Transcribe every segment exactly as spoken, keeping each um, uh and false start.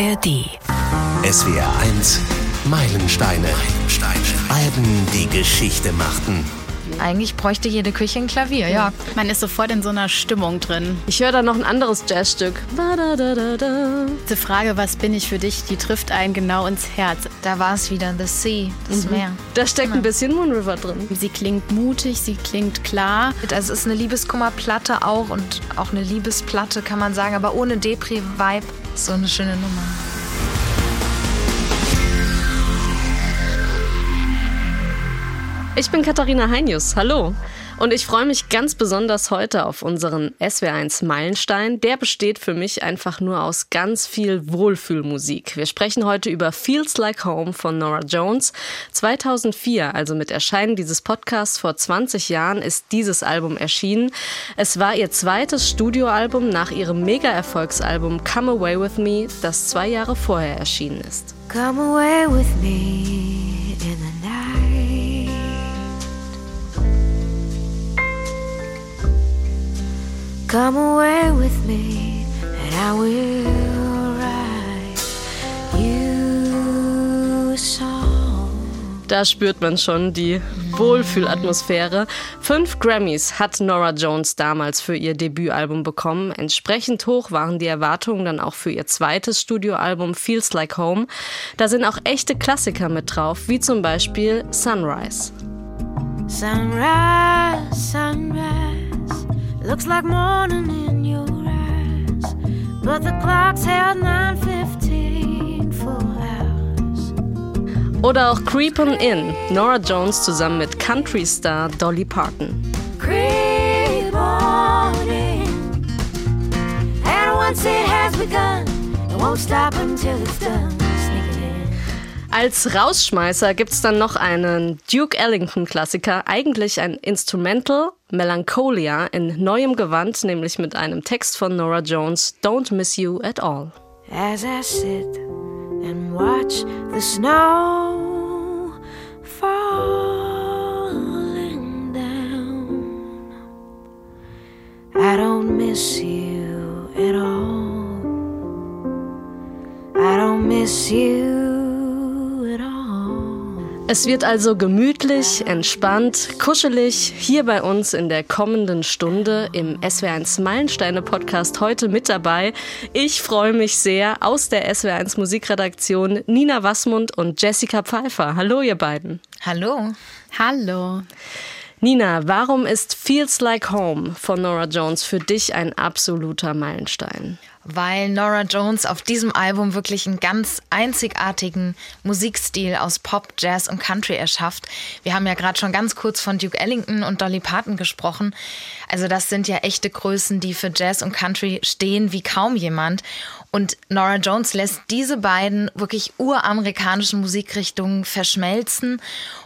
A R D. S W R eins Meilensteine. Meilensteine. Alben, die Geschichte machten. Eigentlich bräuchte jede Küche ein Klavier, ja. Man ist sofort in so einer Stimmung drin. Ich höre da noch ein anderes Jazzstück. Da, da, da, da, da. Die Frage, was bin ich für dich, die trifft einen genau ins Herz. Da war es wieder, The Sea, das mhm. Meer. Da steckt ein bisschen Moon River drin. Sie klingt mutig, sie klingt klar. Also es ist eine Liebeskummerplatte auch und auch eine Liebesplatte, kann man sagen, aber ohne Depri-Vibe. So eine schöne Nummer. Ich bin Katharina Heinius, hallo. Und ich freue mich ganz besonders heute auf unseren S W R eins Meilenstein. Der besteht für mich einfach nur aus ganz viel Wohlfühlmusik. Wir sprechen heute über Feels Like Home von Norah Jones. zweitausendvier, also mit Erscheinen dieses Podcasts vor zwanzig Jahren, ist dieses Album erschienen. Es war ihr zweites Studioalbum nach ihrem Mega-Erfolgsalbum Come Away With Me, das zwei Jahre vorher erschienen ist. Come away with me in the night. Come away with me and I will write you a song. Da spürt man schon die Wohlfühlatmosphäre. Fünf Grammys hat Norah Jones damals für ihr Debütalbum bekommen. Entsprechend hoch waren die Erwartungen dann auch für ihr zweites Studioalbum Feels Like Home. Da sind auch echte Klassiker mit drauf, wie zum Beispiel Sunrise. Sunrise, sunrise. Looks like morning in your eyes, but the clock's held nine fifteen for hours. Oder auch Creepin' In, Norah Jones zusammen mit Country-Star Dolly Parton. Creep on in, and once it has begun, it won't stop until it's done. Als Rausschmeißer gibt's dann noch einen Duke Ellington-Klassiker, eigentlich ein Instrumental, Melancholia, in neuem Gewand, nämlich mit einem Text von Norah Jones, Don't Miss You At All. As I sit and watch the snow falling down, I don't miss you at all, I don't miss you. Es wird also gemütlich, entspannt, kuschelig hier bei uns in der kommenden Stunde im S W R eins Meilensteine Podcast heute mit dabei. Ich freue mich sehr, aus der S W R eins Musikredaktion Nina Waßmundt und Jessica Pfeiffer. Hallo ihr beiden. Hallo. Hallo. Nina, warum ist Feels Like Home von Norah Jones für dich ein absoluter Meilenstein? Weil Norah Jones auf diesem Album wirklich einen ganz einzigartigen Musikstil aus Pop, Jazz und Country erschafft. Wir haben ja gerade schon ganz kurz von Duke Ellington und Dolly Parton gesprochen. Also das sind ja echte Größen, die für Jazz und Country stehen wie kaum jemand. Und Norah Jones lässt diese beiden wirklich uramerikanischen Musikrichtungen verschmelzen.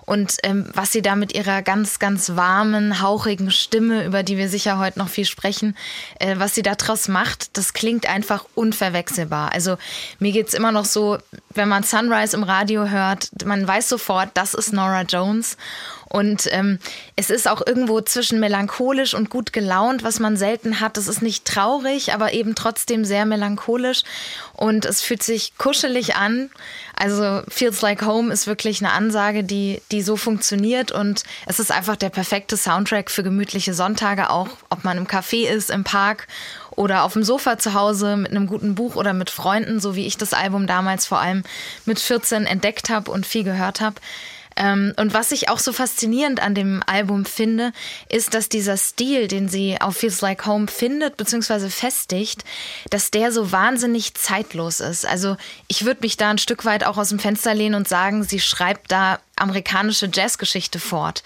Und ähm, was sie da mit ihrer ganz, ganz warmen, hauchigen Stimme, über die wir sicher heute noch viel sprechen, äh, was sie da draus macht, das klingt einfach unverwechselbar. Also mir geht's immer noch so, wenn man Sunrise im Radio hört, man weiß sofort, das ist Norah Jones. Und ähm, es ist auch irgendwo zwischen melancholisch und gut gelaunt, was man selten hat. Es ist nicht traurig, aber eben trotzdem sehr melancholisch. Und es fühlt sich kuschelig an. Also Feels Like Home ist wirklich eine Ansage, die, die so funktioniert. Und es ist einfach der perfekte Soundtrack für gemütliche Sonntage, auch ob man im Café ist, im Park oder auf dem Sofa zu Hause mit einem guten Buch oder mit Freunden, so wie ich das Album damals vor allem mit vierzehn entdeckt habe und viel gehört habe. Und was ich auch so faszinierend an dem Album finde, ist, dass dieser Stil, den sie auf Feels Like Home findet bzw. festigt, dass der so wahnsinnig zeitlos ist. Also ich würde mich da ein Stück weit auch aus dem Fenster lehnen und sagen, sie schreibt da amerikanische Jazzgeschichte fort.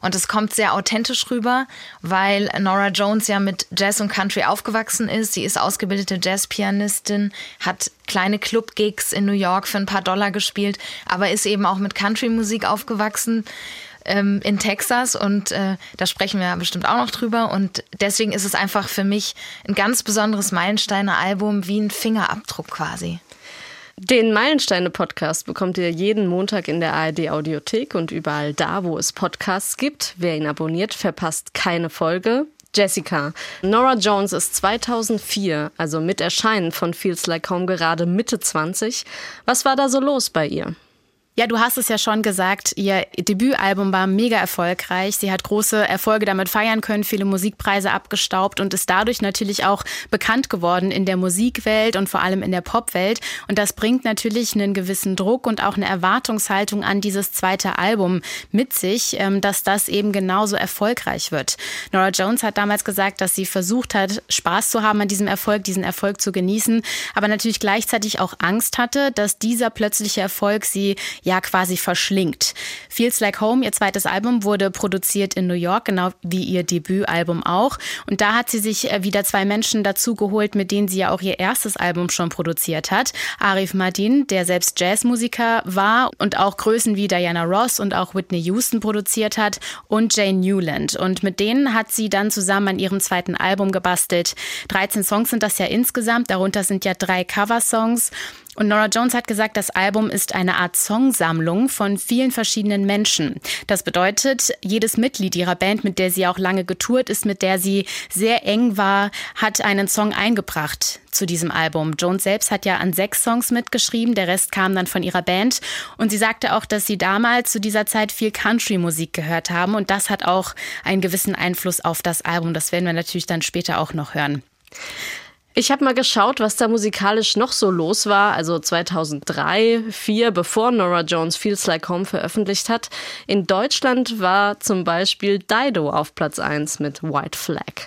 Und es kommt sehr authentisch rüber, weil Norah Jones ja mit Jazz und Country aufgewachsen ist. Sie ist ausgebildete Jazzpianistin, hat kleine Club-Gigs in New York für ein paar Dollar gespielt, aber ist eben auch mit Country-Musik aufgewachsen ähm, in Texas. Und äh, da sprechen wir bestimmt auch noch drüber. Und deswegen ist es einfach für mich ein ganz besonderes Meilensteine-Album, wie ein Fingerabdruck quasi. Den Meilensteine-Podcast bekommt ihr jeden Montag in der A R D-Audiothek und überall da, wo es Podcasts gibt. Wer ihn abonniert, verpasst keine Folge. Jessica. Norah Jones ist zweitausendvier, also mit Erscheinen von Feels Like Home, gerade Mitte zwanzig. Was war da so los bei ihr? Ja, du hast es ja schon gesagt, ihr Debütalbum war mega erfolgreich. Sie hat große Erfolge damit feiern können, viele Musikpreise abgestaubt und ist dadurch natürlich auch bekannt geworden in der Musikwelt und vor allem in der Popwelt. Und das bringt natürlich einen gewissen Druck und auch eine Erwartungshaltung an dieses zweite Album mit sich, dass das eben genauso erfolgreich wird. Norah Jones hat damals gesagt, dass sie versucht hat, Spaß zu haben an diesem Erfolg, diesen Erfolg zu genießen, aber natürlich gleichzeitig auch Angst hatte, dass dieser plötzliche Erfolg sie ja quasi verschlingt. Feels Like Home, ihr zweites Album, wurde produziert in New York, genau wie ihr Debütalbum auch. Und da hat sie sich wieder zwei Menschen dazu geholt, mit denen sie ja auch ihr erstes Album schon produziert hat. Arif Mardin, der selbst Jazzmusiker war und auch Größen wie Diana Ross und auch Whitney Houston produziert hat, und Jane Newland. Und mit denen hat sie dann zusammen an ihrem zweiten Album gebastelt. dreizehn Songs sind das ja insgesamt, darunter sind ja drei Coversongs. Und Norah Jones hat gesagt, das Album ist eine Art Songsammlung von vielen verschiedenen Menschen. Das bedeutet, jedes Mitglied ihrer Band, mit der sie auch lange getourt ist, mit der sie sehr eng war, hat einen Song eingebracht zu diesem Album. Jones selbst hat ja an sechs Songs mitgeschrieben, der Rest kam dann von ihrer Band. Und sie sagte auch, dass sie damals zu dieser Zeit viel Country-Musik gehört haben. Und das hat auch einen gewissen Einfluss auf das Album. Das werden wir natürlich dann später auch noch hören. Ich habe mal geschaut, was da musikalisch noch so los war, also zweitausenddrei, zweitausendvier, bevor Norah Jones Feels Like Home veröffentlicht hat. In Deutschland war zum Beispiel Dido auf Platz eins mit White Flag.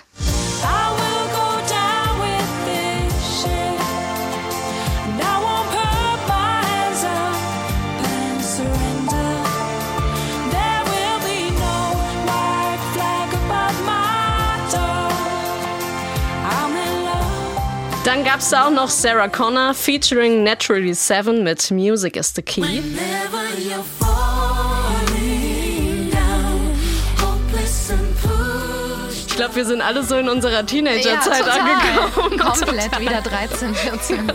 Dann gab es da auch noch Sarah Connor featuring Naturally Seven mit Music is the Key. Ich glaube, wir sind alle so in unserer Teenagerzeit ja, angekommen. Komplett total. Wieder dreizehn, vierzehn.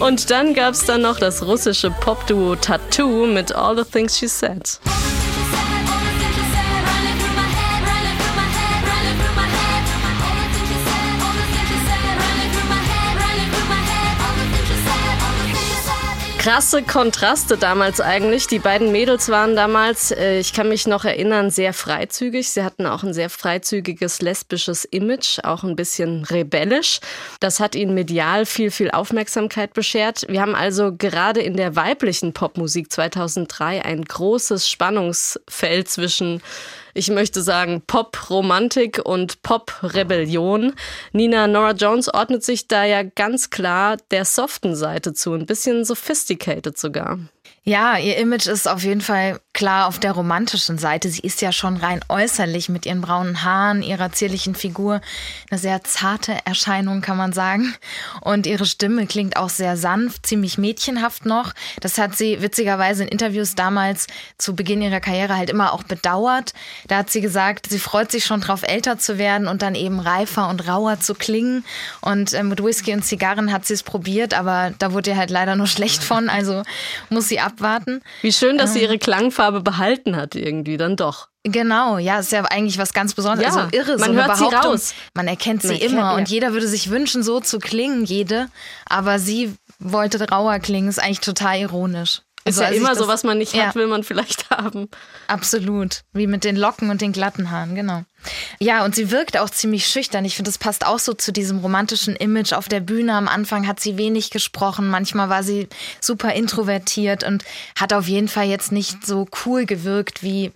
Und dann gab es dann noch das russische Popduo t a t u mit All the Things She Said. Krasse Kontraste damals eigentlich. Die beiden Mädels waren damals, ich kann mich noch erinnern, sehr freizügig. Sie hatten auch ein sehr freizügiges lesbisches Image, auch ein bisschen rebellisch. Das hat ihnen medial viel, viel Aufmerksamkeit beschert. Wir haben also gerade in der weiblichen Popmusik zweitausenddrei ein großes Spannungsfeld zwischen, ich möchte sagen, Pop-Romantik und Pop-Rebellion. Nina, Norah Jones ordnet sich da ja ganz klar der soften Seite zu, ein bisschen sophisticated sogar. Ja, ihr Image ist auf jeden Fall klar auf der romantischen Seite. Sie ist ja schon rein äußerlich mit ihren braunen Haaren, ihrer zierlichen Figur, eine sehr zarte Erscheinung, kann man sagen. Und ihre Stimme klingt auch sehr sanft, ziemlich mädchenhaft noch. Das hat sie witzigerweise in Interviews damals zu Beginn ihrer Karriere halt immer auch bedauert. Da hat sie gesagt, sie freut sich schon drauf, älter zu werden und dann eben reifer und rauer zu klingen. Und mit Whisky und Zigarren hat sie es probiert, aber da wurde ihr halt leider nur schlecht von, also muss sie ab warten. Wie schön, dass sie ihre Klangfarbe behalten hat irgendwie, dann doch. Genau, ja, ist ja eigentlich was ganz Besonderes. Ja, also irre, man so hört sie raus. Man erkennt sie man immer kennt, ja. Und jeder würde sich wünschen, so zu klingen, jede. Aber sie wollte rauer klingen, ist eigentlich total ironisch. Ist also, ja immer das, so, was man nicht hat, ja, will man vielleicht haben. Absolut, wie mit den Locken und den glatten Haaren, genau. Ja, und sie wirkt auch ziemlich schüchtern. Ich finde, das passt auch so zu diesem romantischen Image auf der Bühne. Am Anfang hat sie wenig gesprochen, manchmal war sie super introvertiert und hat auf jeden Fall jetzt nicht so cool gewirkt wie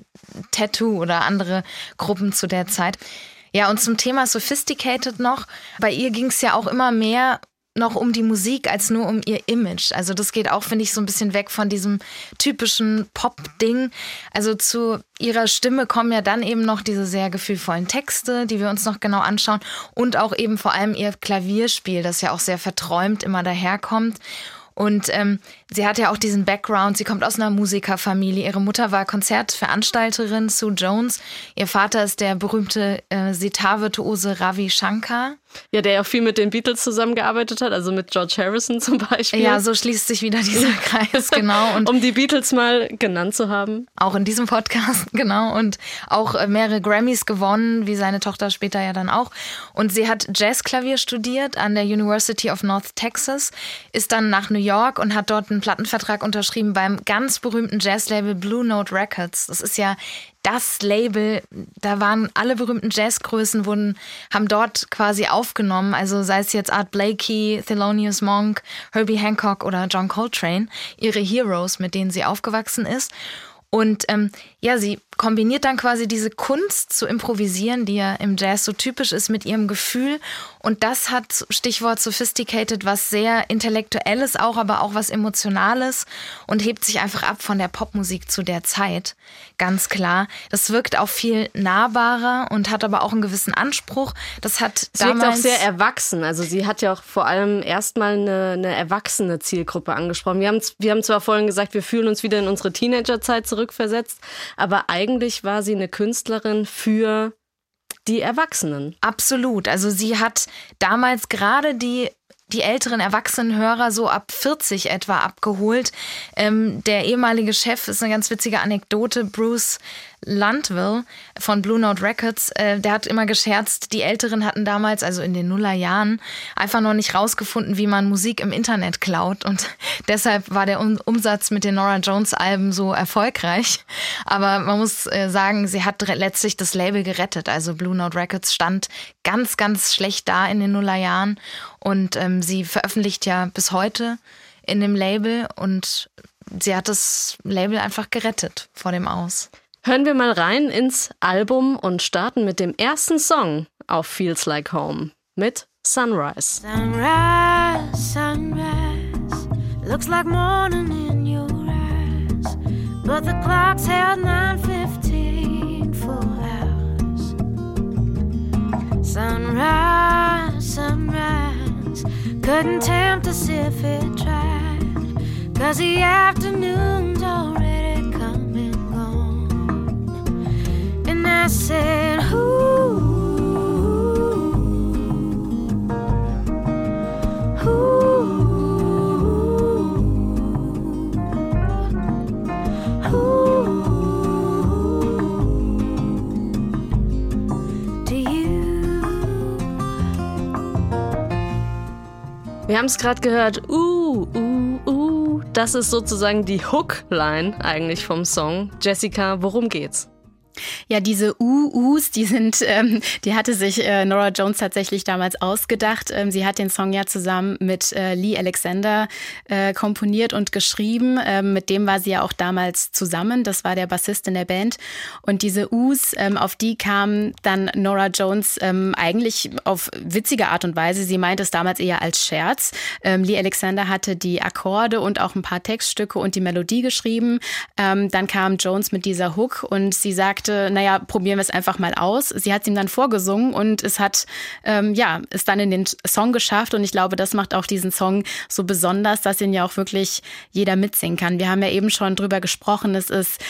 t a t u oder andere Gruppen zu der Zeit. Ja, und zum Thema Sophisticated noch. Bei ihr ging es ja auch immer mehr noch um die Musik als nur um ihr Image. Also das geht auch, finde ich, so ein bisschen weg von diesem typischen Pop-Ding. Also zu ihrer Stimme kommen ja dann eben noch diese sehr gefühlvollen Texte, die wir uns noch genau anschauen, und auch eben vor allem ihr Klavierspiel, das ja auch sehr verträumt immer daherkommt. Und ähm, Sie hat ja auch diesen Background, sie kommt aus einer Musikerfamilie. Ihre Mutter war Konzertveranstalterin Sue Jones. Ihr Vater ist der berühmte äh, Sitar-Virtuose Ravi Shankar. Ja, der ja auch viel mit den Beatles zusammengearbeitet hat, also mit George Harrison zum Beispiel. Ja, so schließt sich wieder dieser Kreis, genau. Und um die Beatles mal genannt zu haben. Auch in diesem Podcast, genau. Und auch mehrere Grammys gewonnen, wie seine Tochter später ja dann auch. Und sie hat Jazzklavier studiert an der University of North Texas, ist dann nach New York und hat dort einen Plattenvertrag unterschrieben beim ganz berühmten Jazzlabel Blue Note Records. Das ist ja das Label, da waren alle berühmten Jazzgrößen, wurden, haben dort quasi aufgenommen, also sei es jetzt Art Blakey, Thelonious Monk, Herbie Hancock oder John Coltrane, ihre Heroes, mit denen sie aufgewachsen ist. Und ähm, ja, sie kombiniert dann quasi diese Kunst zu improvisieren, die ja im Jazz so typisch ist, mit ihrem Gefühl. Und das hat, Stichwort sophisticated, was sehr Intellektuelles auch, aber auch was Emotionales und hebt sich einfach ab von der Popmusik zu der Zeit, ganz klar. Das wirkt auch viel nahbarer und hat aber auch einen gewissen Anspruch. Das hat es damals... wirkt auch sehr erwachsen. Also sie hat ja auch vor allem erstmal eine, eine erwachsene Zielgruppe angesprochen. Wir haben, wir haben zwar vorhin gesagt, wir fühlen uns wieder in unsere Teenagerzeit zurück, rückversetzt, aber eigentlich war sie eine Künstlerin für die Erwachsenen. Absolut. Also sie hat damals gerade die die älteren Erwachsenenhörer so ab vierzig etwa abgeholt. Ähm, der ehemalige Chef, ist eine ganz witzige Anekdote, Bruce Lundvall von Blue Note Records, äh, der hat immer gescherzt, die Älteren hatten damals, also in den Nullerjahren, einfach noch nicht rausgefunden, wie man Musik im Internet klaut. Und deshalb war der um- Umsatz mit den Norah Jones Alben so erfolgreich. Aber man muss äh, sagen, sie hat re- letztlich das Label gerettet. Also Blue Note Records stand ganz, ganz schlecht da in den Nullerjahren. Und ähm, sie veröffentlicht ja bis heute in dem Label und sie hat das Label einfach gerettet vor dem Aus. Hören wir mal rein ins Album und starten mit dem ersten Song auf Feels Like Home mit Sunrise. Sunrise, sunrise, looks like morning in your eyes, but the clock's held nine fifteen for hours. Sunrise, sunrise, couldn't tempt us if it tried, 'cause the afternoon's already come and gone. I said, who, who, who, to you. Wir haben es gerade gehört, uh, uh, uh. Das ist sozusagen die Hookline eigentlich vom Song. Jessica, worum geht's? Ja, diese U-Us, die sind, ähm, die hatte sich äh, Norah Jones tatsächlich damals ausgedacht. Ähm, sie hat den Song ja zusammen mit äh, Lee Alexander äh, komponiert und geschrieben. Ähm, mit dem war sie ja auch damals zusammen. Das war der Bassist in der Band. Und diese Us, ähm, auf die kam dann Norah Jones ähm, eigentlich auf witzige Art und Weise. Sie meinte es damals eher als Scherz. Ähm, Lee Alexander hatte die Akkorde und auch ein paar Textstücke und die Melodie geschrieben. Ähm, dann kam Jones mit dieser Hook und sie sagt, naja, probieren wir es einfach mal aus. Sie hat es ihm dann vorgesungen und es hat, ähm, ja, es dann in den Song geschafft und ich glaube, das macht auch diesen Song so besonders, dass ihn ja auch wirklich jeder mitsingen kann. Wir haben ja eben schon drüber gesprochen, es ist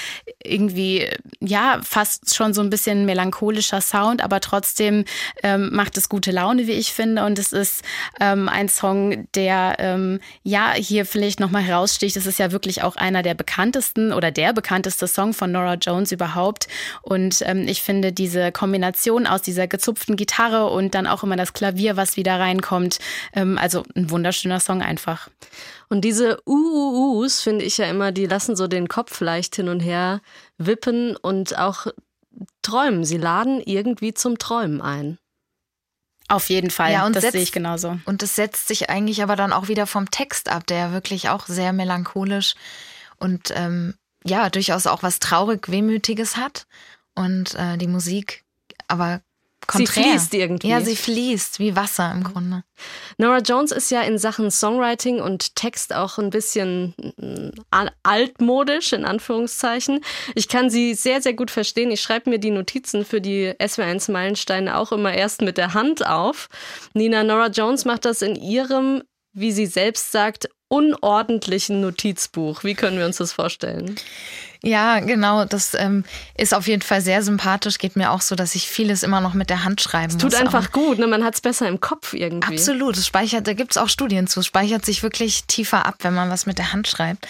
irgendwie, ja, fast schon so ein bisschen melancholischer Sound, aber trotzdem ähm, macht es gute Laune, wie ich finde, und es ist ähm, ein Song, der, ähm, ja, hier vielleicht nochmal heraussticht. Es ist ja wirklich auch einer der bekanntesten oder der bekannteste Song von Norah Jones überhaupt. Und ähm, ich finde diese Kombination aus dieser gezupften Gitarre und dann auch immer das Klavier, was wieder reinkommt, ähm, also ein wunderschöner Song einfach. Und diese U-U-Us finde ich ja immer, die lassen so den Kopf leicht hin und her wippen und auch träumen. Sie laden irgendwie zum Träumen ein. Auf jeden Fall, ja, und das setzt, sehe ich genauso. Und das setzt sich eigentlich aber dann auch wieder vom Text ab, der wirklich auch sehr melancholisch und ähm, ja, durchaus auch was traurig Wehmütiges hat und äh, die Musik aber konträr. Sie fließt irgendwie. Ja, sie fließt wie Wasser im Grunde. Norah Jones ist ja in Sachen Songwriting und Text auch ein bisschen altmodisch, in Anführungszeichen. Ich kann sie sehr, sehr gut verstehen. Ich schreibe mir die Notizen für die S W R eins Meilensteine auch immer erst mit der Hand auf. Nina, Norah Jones macht das in ihrem, wie sie selbst sagt, unordentlichen Notizbuch. Wie können wir uns das vorstellen? Ja, genau. Das ähm, ist auf jeden Fall sehr sympathisch. Geht mir auch so, dass ich vieles immer noch mit der Hand schreiben muss. Es tut einfach gut, ne? Man hat es besser im Kopf irgendwie. Absolut. Es speichert, da gibt es auch Studien zu. Es speichert sich wirklich tiefer ab, wenn man was mit der Hand schreibt.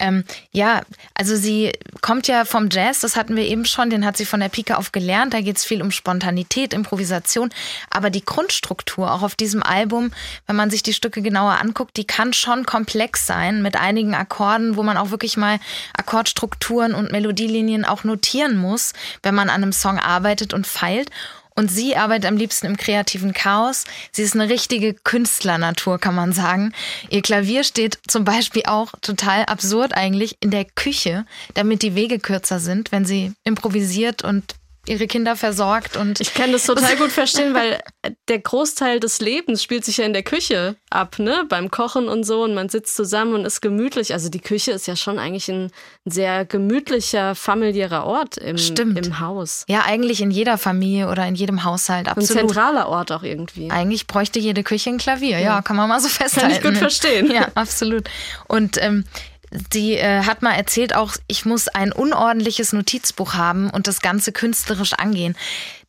Ähm, ja, also sie kommt ja vom Jazz. Das hatten wir eben schon. Den hat sie von der Pike auf gelernt. Da geht es viel um Spontanität, Improvisation. Aber die Grundstruktur, auch auf diesem Album, wenn man sich die Stücke genauer anguckt, die kann schon komplex sein mit einigen Akkorden, wo man auch wirklich mal Akkordstruktur und Melodielinien auch notieren muss, wenn man an einem Song arbeitet und feilt. Und sie arbeitet am liebsten im kreativen Chaos. Sie ist eine richtige Künstlernatur, kann man sagen. Ihr Klavier steht zum Beispiel auch, total absurd eigentlich, in der Küche, damit die Wege kürzer sind, wenn sie improvisiert und ihre Kinder versorgt. Und ich kann das total gut verstehen, weil der Großteil des Lebens spielt sich ja in der Küche ab, ne? Beim Kochen und so, und man sitzt zusammen und ist gemütlich. Also die Küche ist ja schon eigentlich ein sehr gemütlicher, familiärer Ort im, im Haus. Ja, eigentlich in jeder Familie oder in jedem Haushalt, absolut. Ein zentraler Ort auch irgendwie. Eigentlich bräuchte jede Küche ein Klavier, ja, ja, kann man mal so festhalten. Kann ich gut verstehen. Ja, absolut. Und ähm, Die äh, hat mal erzählt auch, ich muss ein unordentliches Notizbuch haben und das Ganze künstlerisch angehen.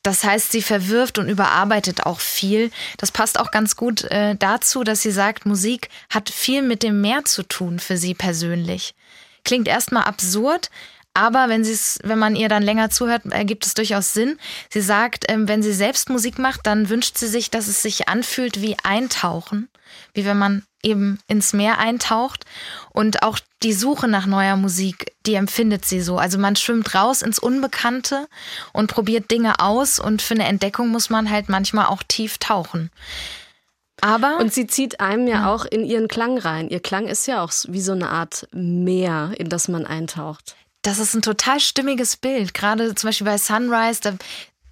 Das heißt, sie verwirft und überarbeitet auch viel. Das passt auch ganz gut äh, dazu, dass sie sagt, Musik hat viel mit dem Meer zu tun für sie persönlich. Klingt erstmal absurd, aber wenn sie es, wenn man ihr dann länger zuhört, ergibt es durchaus Sinn. Sie sagt, äh, wenn sie selbst Musik macht, dann wünscht sie sich, dass es sich anfühlt wie Eintauchen, wie wenn man eben ins Meer eintaucht. Und auch die Suche nach neuer Musik, die empfindet sie so. Also man schwimmt raus ins Unbekannte und probiert Dinge aus, und für eine Entdeckung muss man halt manchmal auch tief tauchen. Aber und sie zieht einem ja, ja auch in ihren Klang rein. Ihr Klang ist ja auch wie so eine Art Meer, in das man eintaucht. Das ist ein total stimmiges Bild. Gerade zum Beispiel bei Sunrise, da,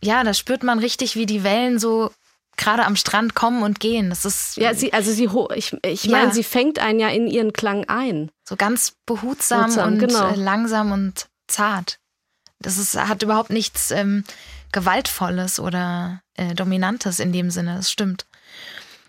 ja, da spürt man richtig, wie die Wellen so gerade am Strand kommen und gehen. Das ist ja sie, also sie ich, ich ja. meine, sie fängt einen ja in ihren Klang ein. So ganz behutsam, behutsam und genau. langsam und zart. Das ist, hat überhaupt nichts ähm, Gewaltvolles oder äh, Dominantes in dem Sinne, das stimmt.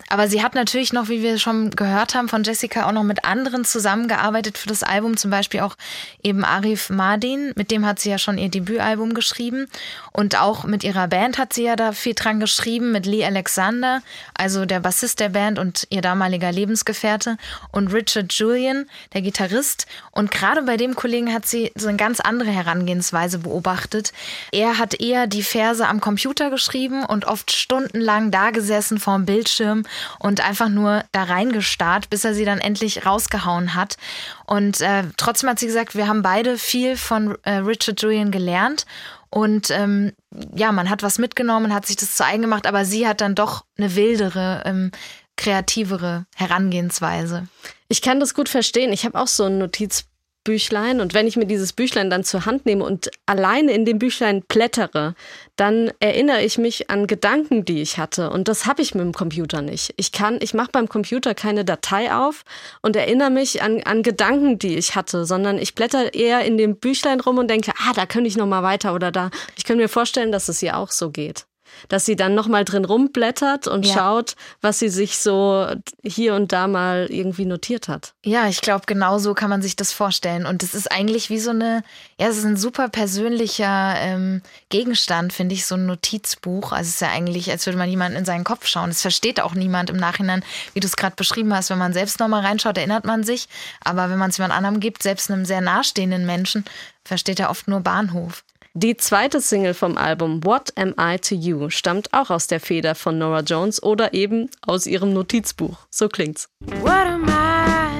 Aber sie hat natürlich noch, wie wir schon gehört haben, von Jessica auch noch mit anderen zusammengearbeitet für das Album. Zum Beispiel auch eben Arif Mardin, mit dem hat sie ja schon ihr Debütalbum geschrieben. Und auch mit ihrer Band hat sie ja da viel dran geschrieben, mit Lee Alexander, also der Bassist der Band und ihr damaliger Lebensgefährte. Und Richard Julian, der Gitarrist. Und gerade bei dem Kollegen hat sie so eine ganz andere Herangehensweise beobachtet. Er hat eher die Verse am Computer geschrieben und oft stundenlang da gesessen vorm Bildschirm und einfach nur da reingestarrt, bis er sie dann endlich rausgehauen hat. Und äh, trotzdem hat sie gesagt, wir haben beide viel von äh, Richard Julian gelernt. Und ähm, ja, man hat was mitgenommen, hat sich das zu eigen gemacht, aber sie hat dann doch eine wildere, ähm, kreativere Herangehensweise. Ich kann das gut verstehen. Ich habe auch so ein Notizbuch Büchlein, und wenn ich mir dieses Büchlein dann zur Hand nehme und alleine in dem Büchlein blättere, dann erinnere ich mich an Gedanken, die ich hatte, und das habe ich mit dem Computer nicht. Ich kann, ich mache beim Computer keine Datei auf und erinnere mich an, an Gedanken, die ich hatte, sondern ich blätter eher in dem Büchlein rum und denke, ah, da könnte ich nochmal weiter oder da. Ich kann mir vorstellen, dass es ihr auch so geht. Dass sie dann nochmal drin rumblättert und ja. schaut, was sie sich so hier und da mal irgendwie notiert hat. Ja, ich glaube, genau so kann man sich das vorstellen. Und es ist eigentlich wie so eine, ja, es ist ein super persönlicher ähm, Gegenstand, finde ich, so ein Notizbuch. Also es ist ja eigentlich, als würde man jemanden in seinen Kopf schauen. Es versteht auch niemand im Nachhinein, wie du es gerade beschrieben hast. Wenn man selbst nochmal reinschaut, erinnert man sich. Aber wenn man es jemand anderem gibt, selbst einem sehr nahestehenden Menschen, versteht er oft nur Bahnhof. Die zweite Single vom Album, What Am I To You, stammt auch aus der Feder von Norah Jones oder eben aus ihrem Notizbuch. So klingt's. What am I?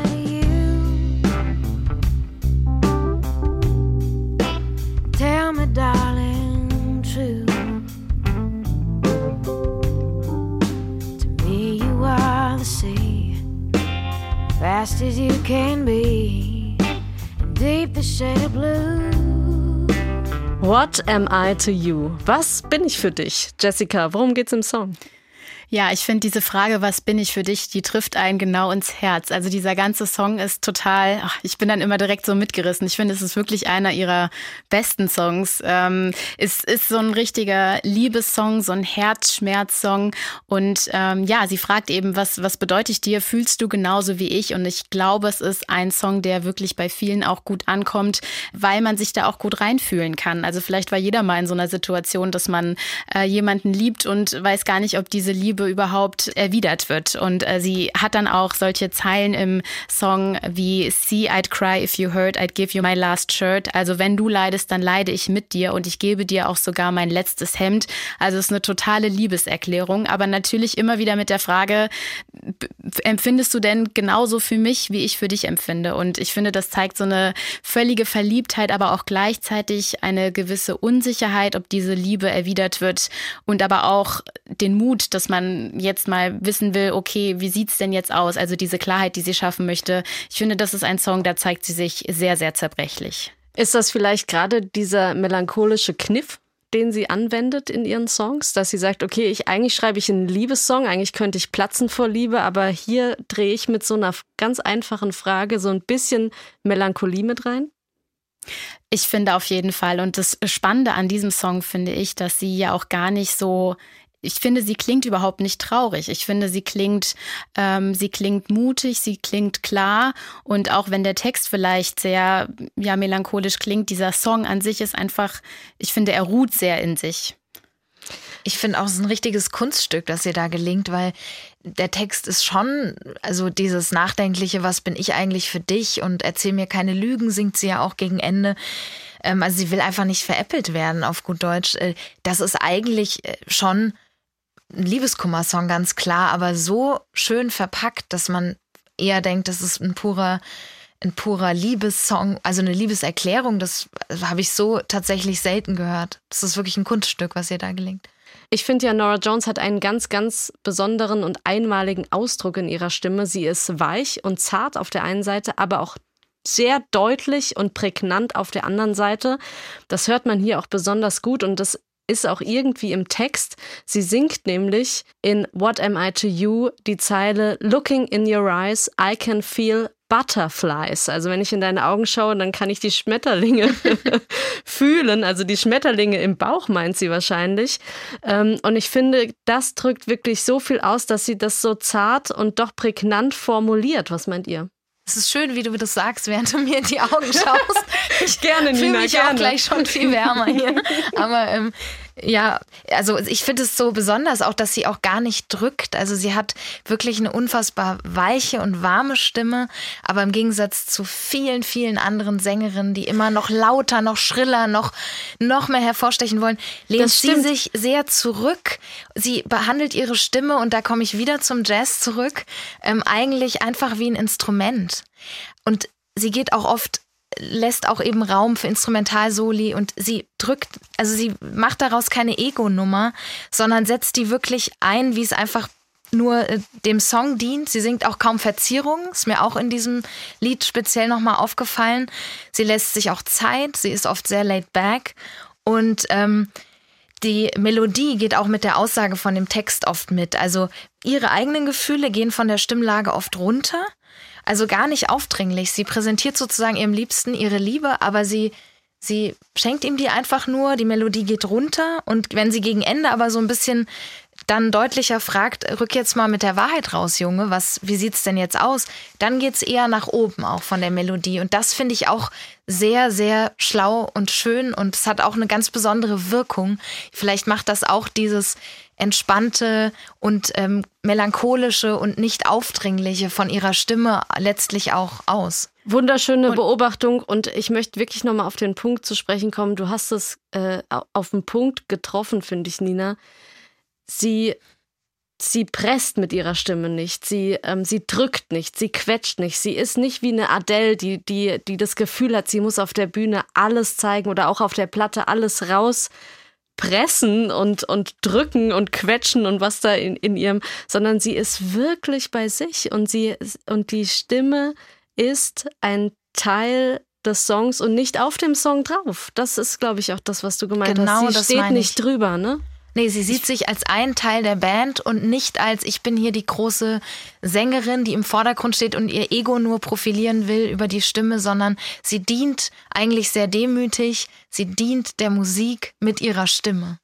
What am I to you? Was bin ich für dich? Jessica, worum geht's im Song? Ja, ich finde diese Frage, was bin ich für dich, die trifft einen genau ins Herz. Also dieser ganze Song ist total, ach, ich bin dann immer direkt so mitgerissen. Ich finde, es ist wirklich einer ihrer besten Songs. Ähm, es ist so ein richtiger Liebessong, so ein Herzschmerzsong. Und ähm, ja, sie fragt eben, was, was bedeutet ich dir? Fühlst du genauso wie ich? Und ich glaube, es ist ein Song, der wirklich bei vielen auch gut ankommt, weil man sich da auch gut reinfühlen kann. Also vielleicht war jeder mal in so einer Situation, dass man äh, jemanden liebt und weiß gar nicht, ob diese Liebe überhaupt erwidert wird. Und äh, sie hat dann auch solche Zeilen im Song wie See, I'd cry if you hurt, I'd give you my last shirt. Also wenn du leidest, dann leide ich mit dir und ich gebe dir auch sogar mein letztes Hemd. Also es ist eine totale Liebeserklärung, aber natürlich immer wieder mit der Frage, b- empfindest du denn genauso für mich, wie ich für dich empfinde? Und ich finde, das zeigt so eine völlige Verliebtheit, aber auch gleichzeitig eine gewisse Unsicherheit, ob diese Liebe erwidert wird und aber auch den Mut, dass man jetzt mal wissen will, okay, wie sieht's denn jetzt aus? Also diese Klarheit, die sie schaffen möchte. Ich finde, das ist ein Song, da zeigt sie sich sehr, sehr zerbrechlich. Ist das vielleicht gerade dieser melancholische Kniff, den sie anwendet in ihren Songs, dass sie sagt, okay, ich eigentlich schreibe ich einen Liebessong, eigentlich könnte ich platzen vor Liebe, aber hier drehe ich mit so einer ganz einfachen Frage so ein bisschen Melancholie mit rein? Ich finde auf jeden Fall. Und das Spannende an diesem Song finde ich, dass sie ja auch gar nicht so... Ich finde, sie klingt überhaupt nicht traurig. Ich finde, sie klingt, ähm, sie klingt mutig, sie klingt klar. Und auch wenn der Text vielleicht sehr ja, melancholisch klingt, dieser Song an sich ist einfach, ich finde, er ruht sehr in sich. Ich finde auch, es ist ein richtiges Kunststück, dass ihr da gelingt, weil der Text ist schon, also dieses nachdenkliche, was bin ich eigentlich für dich und erzähl mir keine Lügen, singt sie ja auch gegen Ende. Ähm, also sie will einfach nicht veräppelt werden, auf gut Deutsch. Das ist eigentlich schon ein Liebeskummer-Song, ganz klar, aber so schön verpackt, dass man eher denkt, das ist ein purer, ein purer Liebessong, also eine Liebeserklärung. Das habe ich so tatsächlich selten gehört. Das ist wirklich ein Kunststück, was ihr da gelingt. Ich finde ja, Norah Jones hat einen ganz, ganz besonderen und einmaligen Ausdruck in ihrer Stimme. Sie ist weich und zart auf der einen Seite, aber auch sehr deutlich und prägnant auf der anderen Seite. Das hört man hier auch besonders gut und das ist auch irgendwie im Text. Sie singt nämlich in What Am I To You die Zeile Looking in your eyes, I can feel butterflies. Also wenn ich in deine Augen schaue, dann kann ich die Schmetterlinge fühlen. Also die Schmetterlinge im Bauch meint sie wahrscheinlich. Und ich finde, das drückt wirklich so viel aus, dass sie das so zart und doch prägnant formuliert. Was meint ihr? Es ist schön, wie du das sagst, während du mir in die Augen schaust. Ich gerne, Nina, mich gerne. Auch gleich schon viel wärmer hier. Aber ähm, ja, also ich finde es so besonders auch, dass sie auch gar nicht drückt. Also sie hat wirklich eine unfassbar weiche und warme Stimme. Aber im Gegensatz zu vielen, vielen anderen Sängerinnen, die immer noch lauter, noch schriller, noch, noch mehr hervorstechen wollen, lehnt sie sich sehr zurück. Sie behandelt ihre Stimme, und da komme ich wieder zum Jazz zurück, ähm, eigentlich einfach wie ein Instrument. Und sie geht auch oft, lässt auch eben Raum für Instrumentalsoli und sie drückt, also sie macht daraus keine Ego-Nummer, sondern setzt die wirklich ein, wie es einfach nur dem Song dient. Sie singt auch kaum Verzierungen, ist mir auch in diesem Lied speziell nochmal aufgefallen. Sie lässt sich auch Zeit, sie ist oft sehr laid back und ähm, die Melodie geht auch mit der Aussage von dem Text oft mit. Also ihre eigenen Gefühle gehen von der Stimmlage oft runter. Also gar nicht aufdringlich. Sie präsentiert sozusagen ihrem Liebsten ihre Liebe, aber sie, sie schenkt ihm die einfach nur. Die Melodie geht runter und wenn sie gegen Ende aber so ein bisschen dann deutlicher fragt, rück jetzt mal mit der Wahrheit raus, Junge, was, wie sieht's denn jetzt aus? Dann geht's eher nach oben auch von der Melodie und das finde ich auch sehr, sehr schlau und schön und es hat auch eine ganz besondere Wirkung. Vielleicht macht das auch dieses entspannte und ähm, melancholische und nicht aufdringliche von ihrer Stimme letztlich auch aus. Wunderschöne und Beobachtung und ich möchte wirklich nochmal auf den Punkt zu sprechen kommen. Du hast es äh, auf den Punkt getroffen, finde ich, Nina. Sie, sie presst mit ihrer Stimme nicht, sie, ähm, sie drückt nicht, sie quetscht nicht, sie ist nicht wie eine Adele, die, die, die das Gefühl hat, sie muss auf der Bühne alles zeigen oder auch auf der Platte alles raus. pressen und, und drücken und quetschen und was da in, in ihrem, sondern sie ist wirklich bei sich und sie und die Stimme ist ein Teil des Songs und nicht auf dem Song drauf. Das ist, glaube ich, auch das, was du gemeint genau hast. Sie steht nicht drüber, ne? Nee, sie sieht sich als ein Teil der Band und nicht als, ich bin hier die große Sängerin, die im Vordergrund steht und ihr Ego nur profilieren will über die Stimme, sondern sie dient eigentlich sehr demütig, sie dient der Musik mit ihrer Stimme.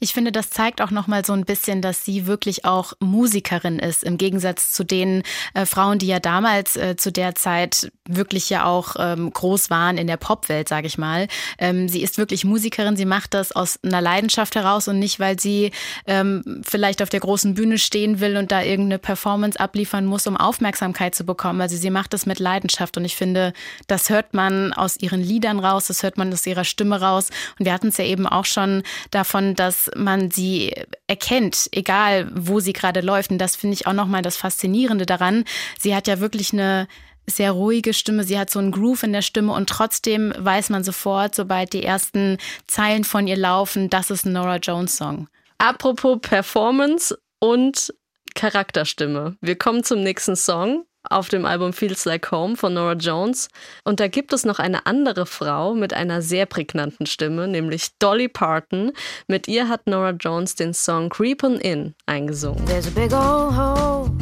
Ich finde, das zeigt auch nochmal so ein bisschen, dass sie wirklich auch Musikerin ist, im Gegensatz zu den äh, Frauen, die ja damals äh, zu der Zeit wirklich ja auch ähm, groß waren in der Popwelt, sage ich mal. Ähm, sie ist wirklich Musikerin, sie macht das aus einer Leidenschaft heraus und nicht, weil sie ähm, vielleicht auf der großen Bühne stehen will und da irgendeine Performance abliefern muss, um Aufmerksamkeit zu bekommen. Also sie macht das mit Leidenschaft und ich finde, das hört man aus ihren Liedern raus, das hört man aus ihrer Stimme raus und wir hatten es ja eben auch schon davon, dass man sie erkennt, egal wo sie gerade läuft. Und das finde ich auch nochmal das Faszinierende daran. Sie hat ja wirklich eine sehr ruhige Stimme. Sie hat so einen Groove in der Stimme und trotzdem weiß man sofort, sobald die ersten Zeilen von ihr laufen, das ist ein Norah Jones Song. Apropos Performance und Charakterstimme. Wir kommen zum nächsten Song auf dem Album Feels Like Home von Norah Jones. Und da gibt es noch eine andere Frau mit einer sehr prägnanten Stimme, nämlich Dolly Parton. Mit ihr hat Norah Jones den Song Creepin' In eingesungen. There's a big old hole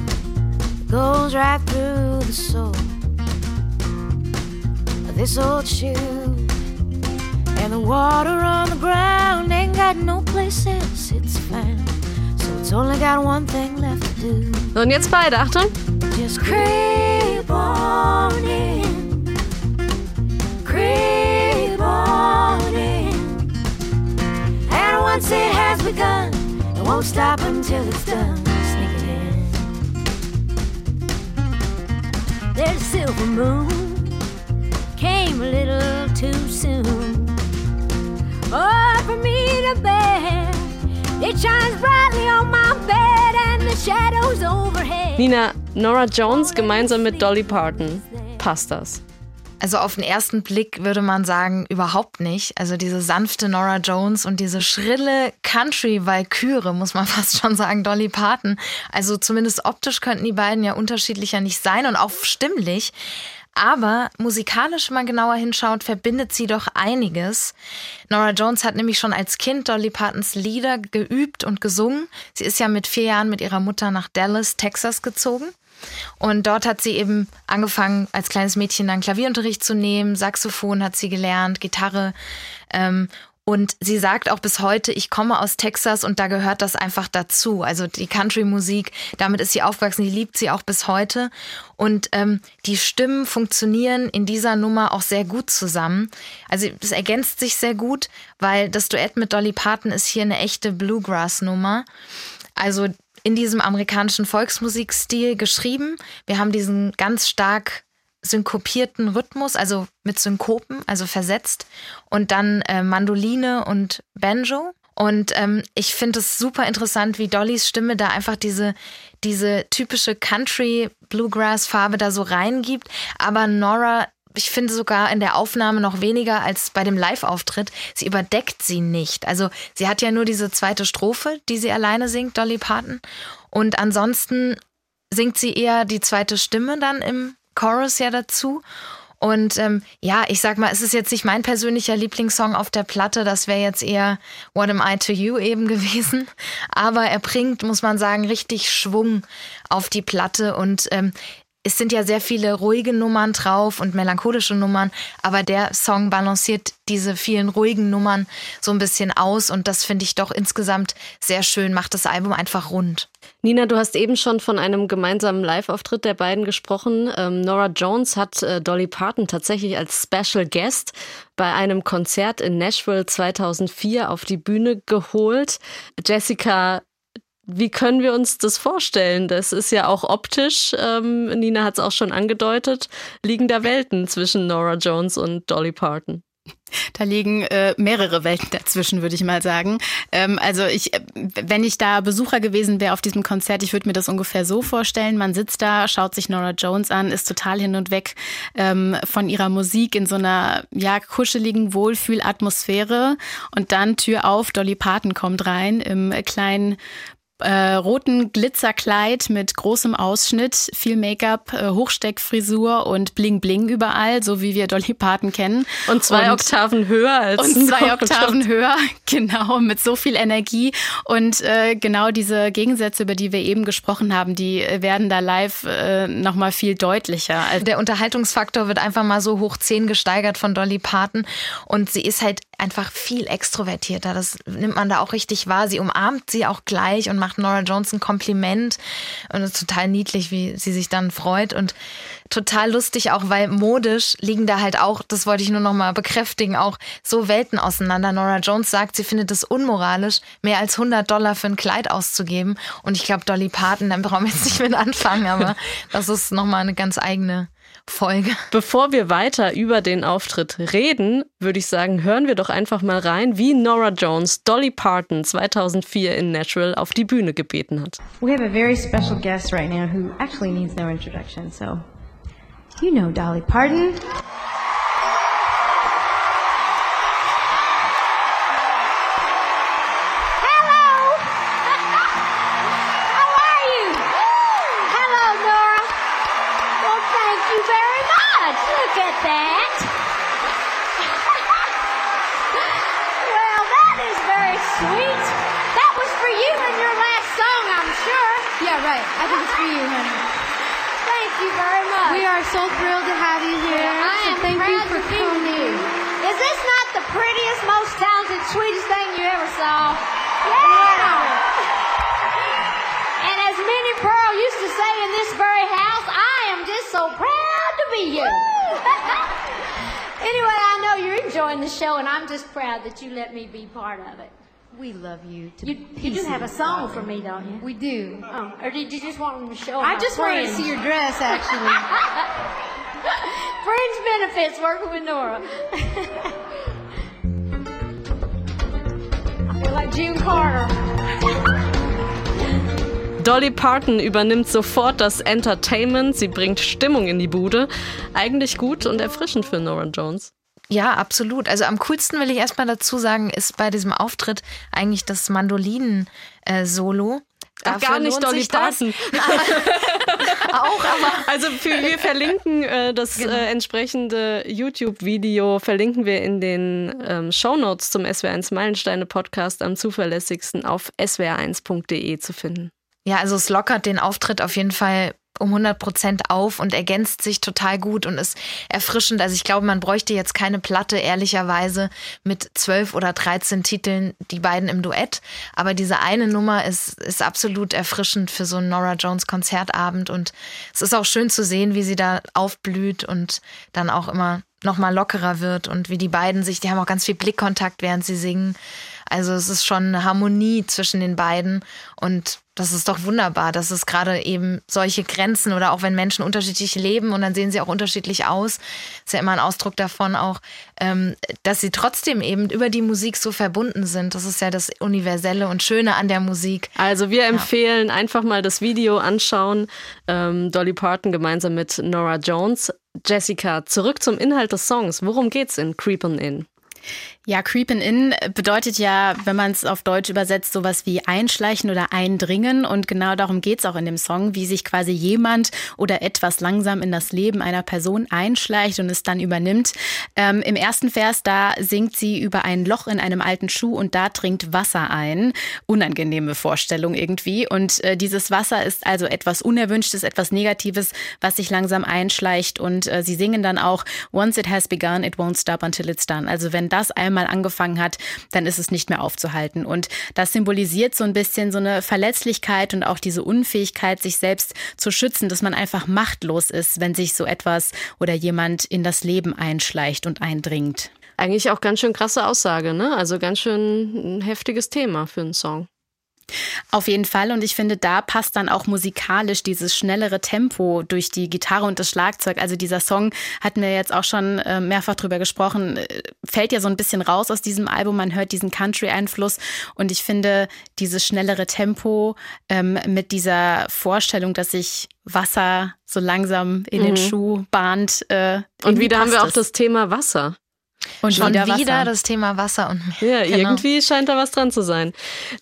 goes right through the soul of this old shoe and the water on the ground ain't got no place else it's found so it's only got one thing left to do. Und jetzt beide, Achtung! Just creep on in, creep on in. And once it has begun, it won't stop until it's done. Sneak it in. There's a silver moon, came a little too soon. Oh, for me to bear, it shines brightly on my bed and the shadows overhead. Nina, Norah Jones gemeinsam mit Dolly Parton. Passt das? Also auf den ersten Blick würde man sagen, überhaupt nicht. Also diese sanfte Norah Jones und diese schrille Country-Walküre, muss man fast schon sagen, Dolly Parton. Also zumindest optisch könnten die beiden ja unterschiedlicher nicht sein und auch stimmlich. Aber musikalisch, wenn man genauer hinschaut, verbindet sie doch einiges. Norah Jones hat nämlich schon als Kind Dolly Partons Lieder geübt und gesungen. Sie ist ja mit vier Jahren mit ihrer Mutter nach Dallas, Texas gezogen. Und dort hat sie eben angefangen, als kleines Mädchen dann Klavierunterricht zu nehmen, Saxophon hat sie gelernt, Gitarre. Ähm, und sie sagt auch bis heute, ich komme aus Texas und da gehört das einfach dazu. Also die Country-Musik, damit ist sie aufgewachsen, die liebt sie auch bis heute. Und ähm, die Stimmen funktionieren in dieser Nummer auch sehr gut zusammen. Also es ergänzt sich sehr gut, weil das Duett mit Dolly Parton ist hier eine echte Bluegrass-Nummer. Also in diesem amerikanischen Volksmusikstil geschrieben. Wir haben diesen ganz stark synkopierten Rhythmus, also mit Synkopen, also versetzt. Und dann äh, Mandoline und Banjo. Und ähm, ich finde es super interessant, wie Dollys Stimme da einfach diese, diese typische Country-Bluegrass-Farbe da so reingibt. Aber Norah, ich finde sogar in der Aufnahme noch weniger als bei dem Live-Auftritt. Sie überdeckt sie nicht. Also sie hat ja nur diese zweite Strophe, die sie alleine singt, Dolly Parton. Und ansonsten singt sie eher die zweite Stimme dann im Chorus ja dazu. Und ähm, ja, ich sag mal, es ist jetzt nicht mein persönlicher Lieblingssong auf der Platte. Das wäre jetzt eher What Am I To You eben gewesen. Aber er bringt, muss man sagen, richtig Schwung auf die Platte und ähm, es sind ja sehr viele ruhige Nummern drauf und melancholische Nummern, aber der Song balanciert diese vielen ruhigen Nummern so ein bisschen aus und das finde ich doch insgesamt sehr schön, macht das Album einfach rund. Nina, du hast eben schon von einem gemeinsamen Live-Auftritt der beiden gesprochen. Ähm, Norah Jones hat äh, Dolly Parton tatsächlich als Special Guest bei einem Konzert in Nashville zweitausendvier auf die Bühne geholt. Jessica, wie können wir uns das vorstellen? Das ist ja auch optisch, ähm, Nina hat es auch schon angedeutet, liegen da Welten zwischen Norah Jones und Dolly Parton. Da liegen äh, mehrere Welten dazwischen, würde ich mal sagen. Ähm, also ich, wenn ich da Besucher gewesen wäre auf diesem Konzert, ich würde mir das ungefähr so vorstellen. Man sitzt da, schaut sich Norah Jones an, ist total hin und weg ähm, von ihrer Musik in so einer ja kuscheligen Wohlfühlatmosphäre. Und dann Tür auf, Dolly Parton kommt rein im kleinen äh, roten Glitzerkleid mit großem Ausschnitt, viel Make-up, äh, Hochsteckfrisur und Bling-Bling überall, so wie wir Dolly Parton kennen. Und zwei und, Oktaven höher als Und zwei Oktaven höher, genau, mit so viel Energie. Und äh, genau diese Gegensätze, über die wir eben gesprochen haben, die werden da live äh, nochmal viel deutlicher. Also der Unterhaltungsfaktor wird einfach mal so hoch zehn gesteigert von Dolly Parton. Und sie ist halt einfach viel extrovertierter. Das nimmt man da auch richtig wahr. Sie umarmt sie auch gleich und macht Norah Jones ein Kompliment. Und es ist total niedlich, wie sie sich dann freut. Und total lustig auch, weil modisch liegen da halt auch, das wollte ich nur noch mal bekräftigen, auch so Welten auseinander. Norah Jones sagt, sie findet es unmoralisch, mehr als hundert Dollar für ein Kleid auszugeben. Und ich glaube, Dolly Parton, dann brauchen wir jetzt nicht mit anfangen, aber das ist nochmal eine ganz eigene Folge. Bevor wir weiter über den Auftritt reden, würde ich sagen, hören wir doch einfach mal rein, wie Norah Jones Dolly Parton zweitausendvier in Nashville auf die Bühne gebeten hat. We have a very special guest right now who actually needs no introduction, so you know Dolly Parton. You let me be part of it. We love you. To you, you do have a song for me, don't you? We do. Oh, or did you just want me to show? I just friends? wanted to see your dress, actually. Friends benefits working with Norah. I feel like June Carter. Dolly Parton übernimmt sofort das Entertainment. Sie bringt Stimmung in die Bude. Eigentlich gut und erfrischend für Norah Jones. Ja, absolut. Also am coolsten will ich erstmal dazu sagen, ist bei diesem Auftritt eigentlich das Mandolinen-Solo. Ach, gar nicht Dolly Parton. Aber, auch, aber. Also für, wir verlinken äh, das genau. äh, entsprechende YouTube-Video, verlinken wir in den ähm, Shownotes zum S W R eins Meilensteine-Podcast am zuverlässigsten auf S W R eins punkt de zu finden. Ja, also es lockert den Auftritt auf jeden Fall um hundert Prozent auf und ergänzt sich total gut und ist erfrischend. Also ich glaube, man bräuchte jetzt keine Platte, ehrlicherweise, mit zwölf oder dreizehn Titeln, die beiden im Duett. Aber diese eine Nummer ist, ist absolut erfrischend für so einen Norah Jones Konzertabend. Und es ist auch schön zu sehen, wie sie da aufblüht und dann auch immer nochmal lockerer wird und wie die beiden sich, die haben auch ganz viel Blickkontakt, während sie singen. Also es ist schon eine Harmonie zwischen den beiden und das ist doch wunderbar, dass es gerade eben solche Grenzen oder auch wenn Menschen unterschiedlich leben und dann sehen sie auch unterschiedlich aus, ist ja immer ein Ausdruck davon auch, dass sie trotzdem eben über die Musik so verbunden sind. Das ist ja das Universelle und Schöne an der Musik. Also wir empfehlen ja. einfach mal das Video anschauen, Dolly Parton gemeinsam mit Norah Jones. Jessica, zurück zum Inhalt des Songs. Worum geht's in Creepin' In? Ja, Creepin' In bedeutet ja, wenn man es auf Deutsch übersetzt, sowas wie einschleichen oder eindringen. Und genau darum geht es auch in dem Song, wie sich quasi jemand oder etwas langsam in das Leben einer Person einschleicht und es dann übernimmt. Ähm, im ersten Vers, da singt sie über ein Loch in einem alten Schuh und da dringt Wasser ein. Unangenehme Vorstellung irgendwie. Und äh, dieses Wasser ist also etwas Unerwünschtes, etwas Negatives, was sich langsam einschleicht. Und äh, sie singen dann auch, once it has begun, it won't stop until it's done. Also wenn das einmal angefangen hat, dann ist es nicht mehr aufzuhalten. Und das symbolisiert so ein bisschen so eine Verletzlichkeit und auch diese Unfähigkeit, sich selbst zu schützen, dass man einfach machtlos ist, wenn sich so etwas oder jemand in das Leben einschleicht und eindringt. Eigentlich auch ganz schön krasse Aussage, ne? Also ganz schön ein heftiges Thema für einen Song. Auf jeden Fall und ich finde, da passt dann auch musikalisch dieses schnellere Tempo durch die Gitarre und das Schlagzeug. Also dieser Song, hatten wir jetzt auch schon äh, mehrfach drüber gesprochen, fällt ja so ein bisschen raus aus diesem Album. Man hört diesen Country-Einfluss und ich finde, dieses schnellere Tempo ähm, mit dieser Vorstellung, dass ich Wasser so langsam in mhm. den Schuh bahnt. Äh, und wieder haben wir auch das Thema Wasser. Und schon wieder, wieder das Thema Wasser und Meer. Ja, genau. Irgendwie scheint da was dran zu sein.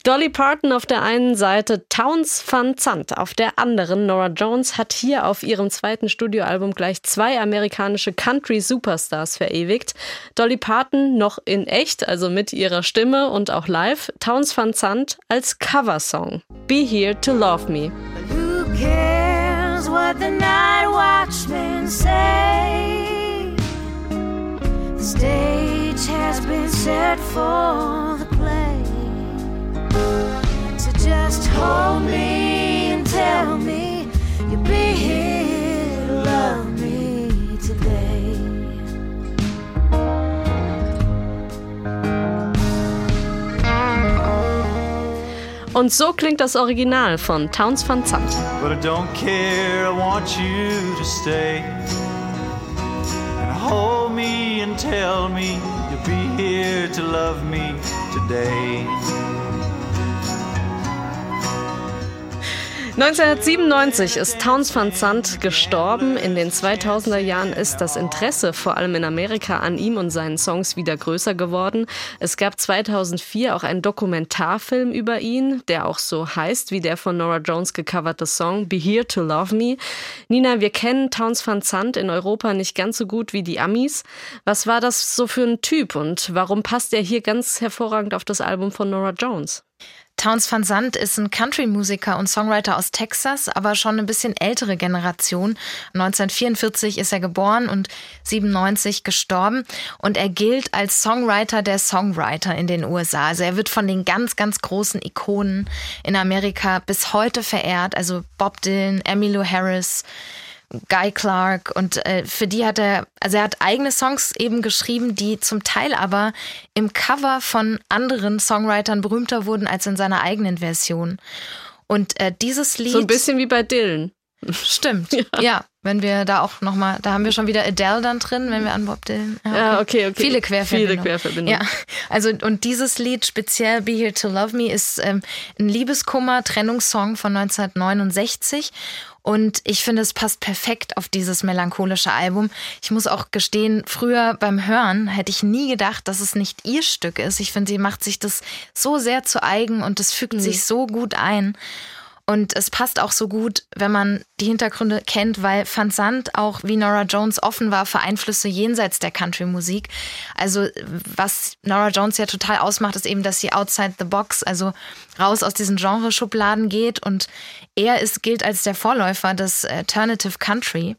Dolly Parton auf der einen Seite, Townes Van Zandt auf der anderen. Norah Jones hat hier auf ihrem zweiten Studioalbum gleich zwei amerikanische Country-Superstars verewigt. Dolly Parton noch in echt, also mit ihrer Stimme und auch live. Townes Van Zandt als Coversong. Be Here to Love Me. Who cares what the night watchmen say? Stage has been set for the play, so just hold me and tell me you'll be here to love me today. Und so klingt das Original von Townes Van Zandt. But I don't care, I want you to stay. Hold me and tell me you'll be here to love me today. neunzehnhundertsiebenundneunzig ist Townes Van Zandt gestorben. In den zweitausender Jahren ist das Interesse vor allem in Amerika an ihm und seinen Songs wieder größer geworden. Es gab zweitausendvier auch einen Dokumentarfilm über ihn, der auch so heißt wie der von Norah Jones gecoverte Song Be Here to Love Me. Nina, wir kennen Townes Van Zandt in Europa nicht ganz so gut wie die Amis. Was war das so für ein Typ und warum passt er hier ganz hervorragend auf das Album von Norah Jones? Townes Van Zandt ist ein Country-Musiker und Songwriter aus Texas, aber schon eine bisschen ältere Generation. neunzehnhundertvierundvierzig ist er geboren und siebenundneunzig gestorben. Und er gilt als Songwriter der Songwriter in den U S A. Also er wird von den ganz, ganz großen Ikonen in Amerika bis heute verehrt. Also Bob Dylan, Emmylou Harris, Guy Clark, und äh, für die hat er, also er hat eigene Songs eben geschrieben, die zum Teil aber im Cover von anderen Songwritern berühmter wurden als in seiner eigenen Version. Und äh, dieses Lied... So ein bisschen wie bei Dylan. Stimmt, ja. ja. Wenn wir da auch nochmal, da haben wir schon wieder Adele dann drin, wenn wir an Bob Dylan. Ja, okay. Ja, okay, okay. Viele Querverbindungen. Viele Querverbindungen. Ja, also und dieses Lied speziell Be Here to Love Me ist ähm, ein Liebeskummer-Trennungssong von neunzehnhundertneunundsechzig. Und ich finde, es passt perfekt auf dieses melancholische Album. Ich muss auch gestehen, früher beim Hören hätte ich nie gedacht, dass es nicht ihr Stück ist. Ich finde, sie macht sich das so sehr zu eigen und es fügt mhm. sich so gut ein. Und es passt auch so gut, wenn man die Hintergründe kennt, weil Van Zandt auch wie Norah Jones offen war für Einflüsse jenseits der Country-Musik. Also was Norah Jones ja total ausmacht, ist eben, dass sie outside the box, also raus aus diesen Genre-Schubladen geht. Und er ist, gilt als der Vorläufer des Alternative Country,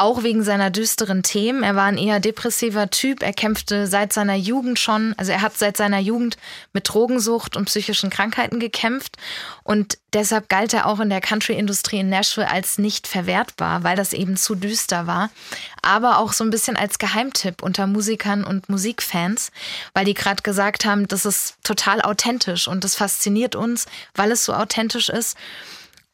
auch wegen seiner düsteren Themen. Er war ein eher depressiver Typ. Er kämpfte seit seiner Jugend schon, also er hat seit seiner Jugend mit Drogensucht und psychischen Krankheiten gekämpft. Und deshalb galt er auch in der Country-Industrie in Nashville als nicht verwertbar, weil das eben zu düster war. Aber auch so ein bisschen als Geheimtipp unter Musikern und Musikfans, weil die gerade gesagt haben, das ist total authentisch und das fasziniert uns, weil es so authentisch ist.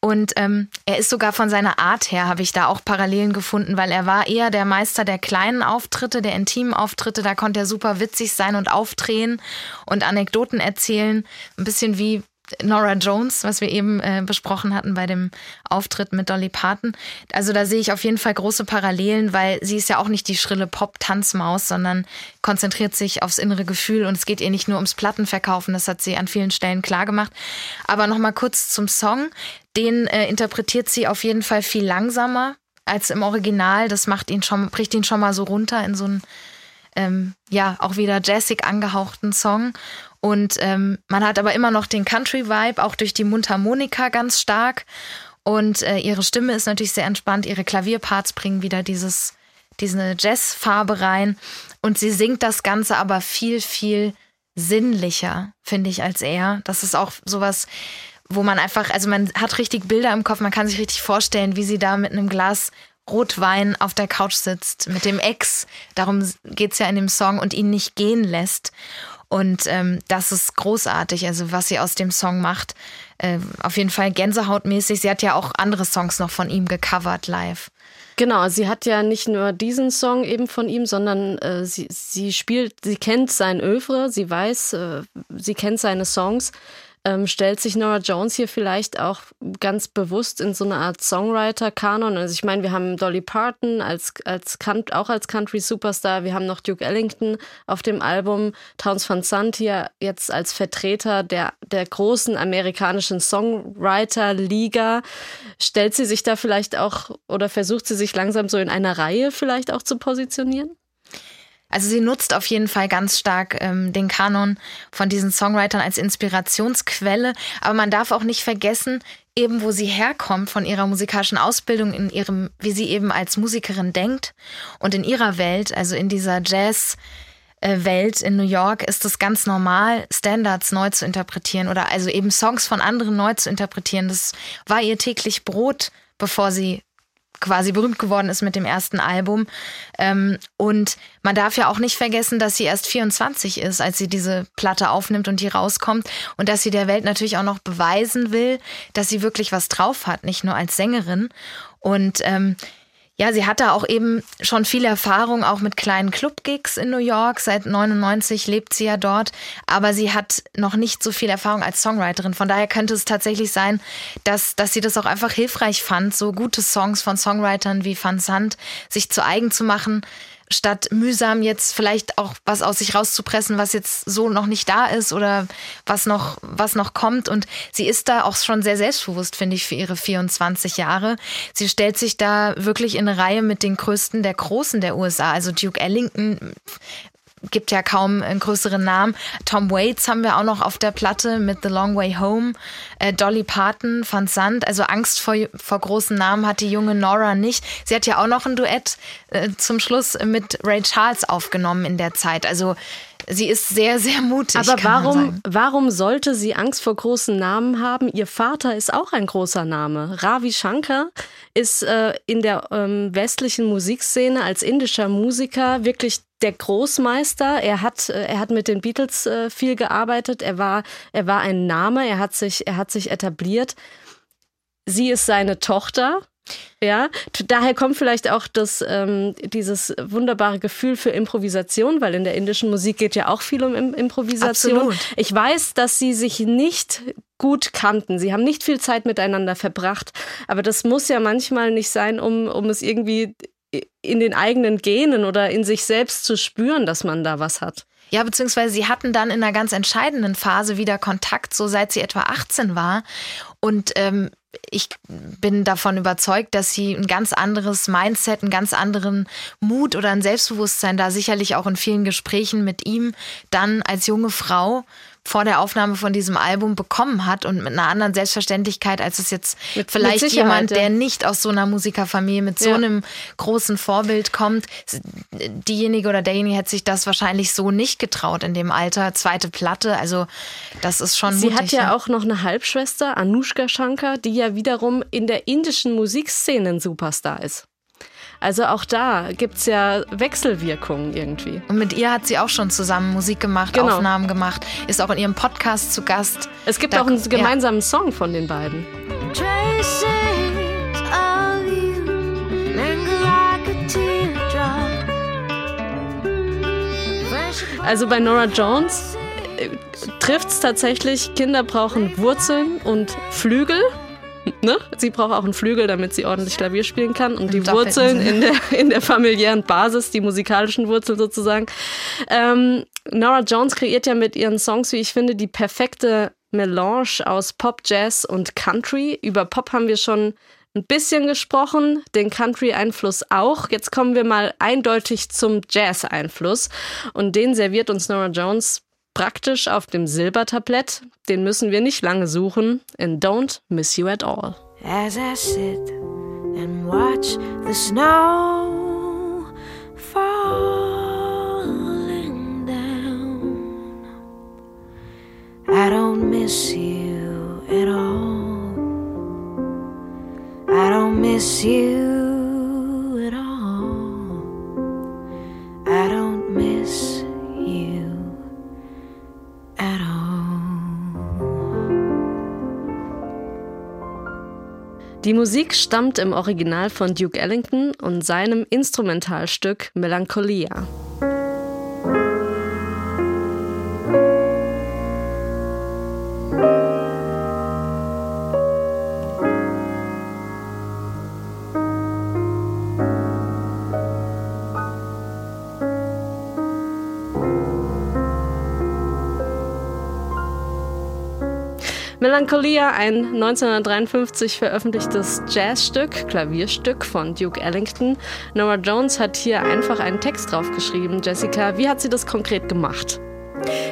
Und ähm, er ist sogar von seiner Art her, habe ich da auch Parallelen gefunden, weil er war eher der Meister der kleinen Auftritte, der intimen Auftritte. Da konnte er super witzig sein und aufdrehen und Anekdoten erzählen. Ein bisschen wie Norah Jones, was wir eben äh, besprochen hatten bei dem Auftritt mit Dolly Parton. Also da sehe ich auf jeden Fall große Parallelen, weil sie ist ja auch nicht die schrille Pop-Tanzmaus, sondern konzentriert sich aufs innere Gefühl. Und es geht ihr nicht nur ums Plattenverkaufen, das hat sie an vielen Stellen klar gemacht. Aber nochmal kurz zum Song. Den äh, interpretiert sie auf jeden Fall viel langsamer als im Original. Das macht ihn schon, bricht ihn schon mal so runter in so einen, ähm, ja, auch wieder jazzig angehauchten Song. Und ähm, man hat aber immer noch den Country-Vibe, auch durch die Mundharmonika ganz stark. Und äh, ihre Stimme ist natürlich sehr entspannt. Ihre Klavierparts bringen wieder dieses, diese Jazzfarbe rein. Und sie singt das Ganze aber viel, viel sinnlicher, finde ich, als er. Das ist auch sowas, wo man einfach, also man hat richtig Bilder im Kopf, man kann sich richtig vorstellen, wie sie da mit einem Glas Rotwein auf der Couch sitzt, mit dem Ex, darum geht's ja in dem Song, und ihn nicht gehen lässt. Und ähm, das ist großartig, also was sie aus dem Song macht. Äh, auf jeden Fall gänsehautmäßig. Sie hat ja auch andere Songs noch von ihm gecovert live. Genau, sie hat ja nicht nur diesen Song eben von ihm, sondern äh, sie, sie spielt, sie kennt sein Œuvre, sie weiß, äh, sie kennt seine Songs. Ähm, stellt sich Norah Jones hier vielleicht auch ganz bewusst in so eine Art Songwriter-Kanon? Also ich meine, wir haben Dolly Parton als, als auch als Country-Superstar, wir haben noch Duke Ellington auf dem Album, Townes Van Zandt hier jetzt als Vertreter der, der großen amerikanischen Songwriter-Liga. Stellt sie sich da vielleicht auch oder versucht sie sich langsam so in einer Reihe vielleicht auch zu positionieren? Also sie nutzt auf jeden Fall ganz stark ähm, den Kanon von diesen Songwritern als Inspirationsquelle. Aber man darf auch nicht vergessen, eben wo sie herkommt von ihrer musikalischen Ausbildung, in ihrem, wie sie eben als Musikerin denkt und in ihrer Welt, also in dieser Jazz- Welt in New York ist es ganz normal, Standards neu zu interpretieren oder also eben Songs von anderen neu zu interpretieren. Das war ihr täglich Brot, bevor sie quasi berühmt geworden ist mit dem ersten Album. Und man darf ja auch nicht vergessen, dass sie erst vierundzwanzig ist, als sie diese Platte aufnimmt und die rauskommt und dass sie der Welt natürlich auch noch beweisen will, dass sie wirklich was drauf hat, nicht nur als Sängerin. Und ähm, ja, sie hat da auch eben schon viel Erfahrung, auch mit kleinen Club-Gigs in New York. Seit neunundneunzig lebt sie ja dort, aber sie hat noch nicht so viel Erfahrung als Songwriterin. Von daher könnte es tatsächlich sein, dass, dass sie das auch einfach hilfreich fand, so gute Songs von Songwritern wie Van Zandt sich zu eigen zu machen, statt mühsam jetzt vielleicht auch was aus sich rauszupressen, was jetzt so noch nicht da ist oder was noch, was noch kommt. Und sie ist da auch schon sehr selbstbewusst, finde ich, für ihre vierundzwanzig Jahre. Sie stellt sich da wirklich in eine Reihe mit den Größten der Großen der U S A. Also Duke Ellington gibt ja kaum einen größeren Namen. Tom Waits haben wir auch noch auf der Platte mit The Long Way Home. Äh, Dolly Parton, Van Zandt. Also Angst vor, vor großen Namen hat die junge Norah nicht. Sie hat ja auch noch ein Duett äh, zum Schluss mit Ray Charles aufgenommen in der Zeit. Also sie ist sehr, sehr mutig. Aber warum, warum sollte sie Angst vor großen Namen haben? Ihr Vater ist auch ein großer Name. Ravi Shankar ist äh, in der ähm, westlichen Musikszene als indischer Musiker wirklich der Großmeister. Er hat, er hat mit den Beatles äh, viel gearbeitet. Er war, er war ein Name. Er hat sich, er hat sich etabliert. Sie ist seine Tochter. Ja, daher kommt vielleicht auch das, ähm, dieses wunderbare Gefühl für Improvisation, weil in der indischen Musik geht ja auch viel um Im- Improvisation. Absolut. Ich weiß, dass sie sich nicht gut kannten. Sie haben nicht viel Zeit miteinander verbracht, aber das muss ja manchmal nicht sein, um, um es irgendwie in den eigenen Genen oder in sich selbst zu spüren, dass man da was hat. Ja, beziehungsweise sie hatten dann in einer ganz entscheidenden Phase wieder Kontakt, so seit sie etwa achtzehn war. Und ähm, ich bin davon überzeugt, dass sie ein ganz anderes Mindset, einen ganz anderen Mut oder ein Selbstbewusstsein da sicherlich auch in vielen Gesprächen mit ihm dann als junge Frau vor der Aufnahme von diesem Album bekommen hat und mit einer anderen Selbstverständlichkeit, als es jetzt mit, vielleicht mit jemand, der nicht aus so einer Musikerfamilie mit so ja. einem großen Vorbild kommt. Diejenige oder derjenige hätte sich das wahrscheinlich so nicht getraut in dem Alter. Zweite Platte, also das ist schon mutig. Sie hat ja ne? auch noch eine Halbschwester, Anushka Shankar, die ja wiederum in der indischen Musikszene ein Superstar ist. Also auch da gibt es ja Wechselwirkungen irgendwie. Und mit ihr hat sie auch schon zusammen Musik gemacht, genau. Aufnahmen gemacht, ist auch in ihrem Podcast zu Gast. Es gibt da auch einen ja. gemeinsamen Song von den beiden. Also bei Norah Jones äh, trifft es tatsächlich, Kinder brauchen Wurzeln und Flügel. Ne? Sie braucht auch einen Flügel, damit sie ordentlich Klavier spielen kann. Und die Doppelten. Wurzeln in der, in der familiären Basis, die musikalischen Wurzeln sozusagen. Ähm, Norah Jones kreiert ja mit ihren Songs, wie ich finde, die perfekte Melange aus Pop, Jazz und Country. Über Pop haben wir schon ein bisschen gesprochen, den Country-Einfluss auch. Jetzt kommen wir mal eindeutig zum Jazz-Einfluss. Und den serviert uns Norah Jones praktisch auf dem Silbertablett, den müssen wir nicht lange suchen, in Don't Miss You At All. As I sit and watch the snow falling down, I don't miss you at all, I don't miss you at all, I don't miss you at all. Die Musik stammt im Original von Duke Ellington und seinem Instrumentalstück Melancholia. Melancholia, ein neunzehnhundertdreiundfünfzig veröffentlichtes Jazzstück, Klavierstück von Duke Ellington. Norah Jones hat hier einfach einen Text draufgeschrieben. Jessica, wie hat sie das konkret gemacht?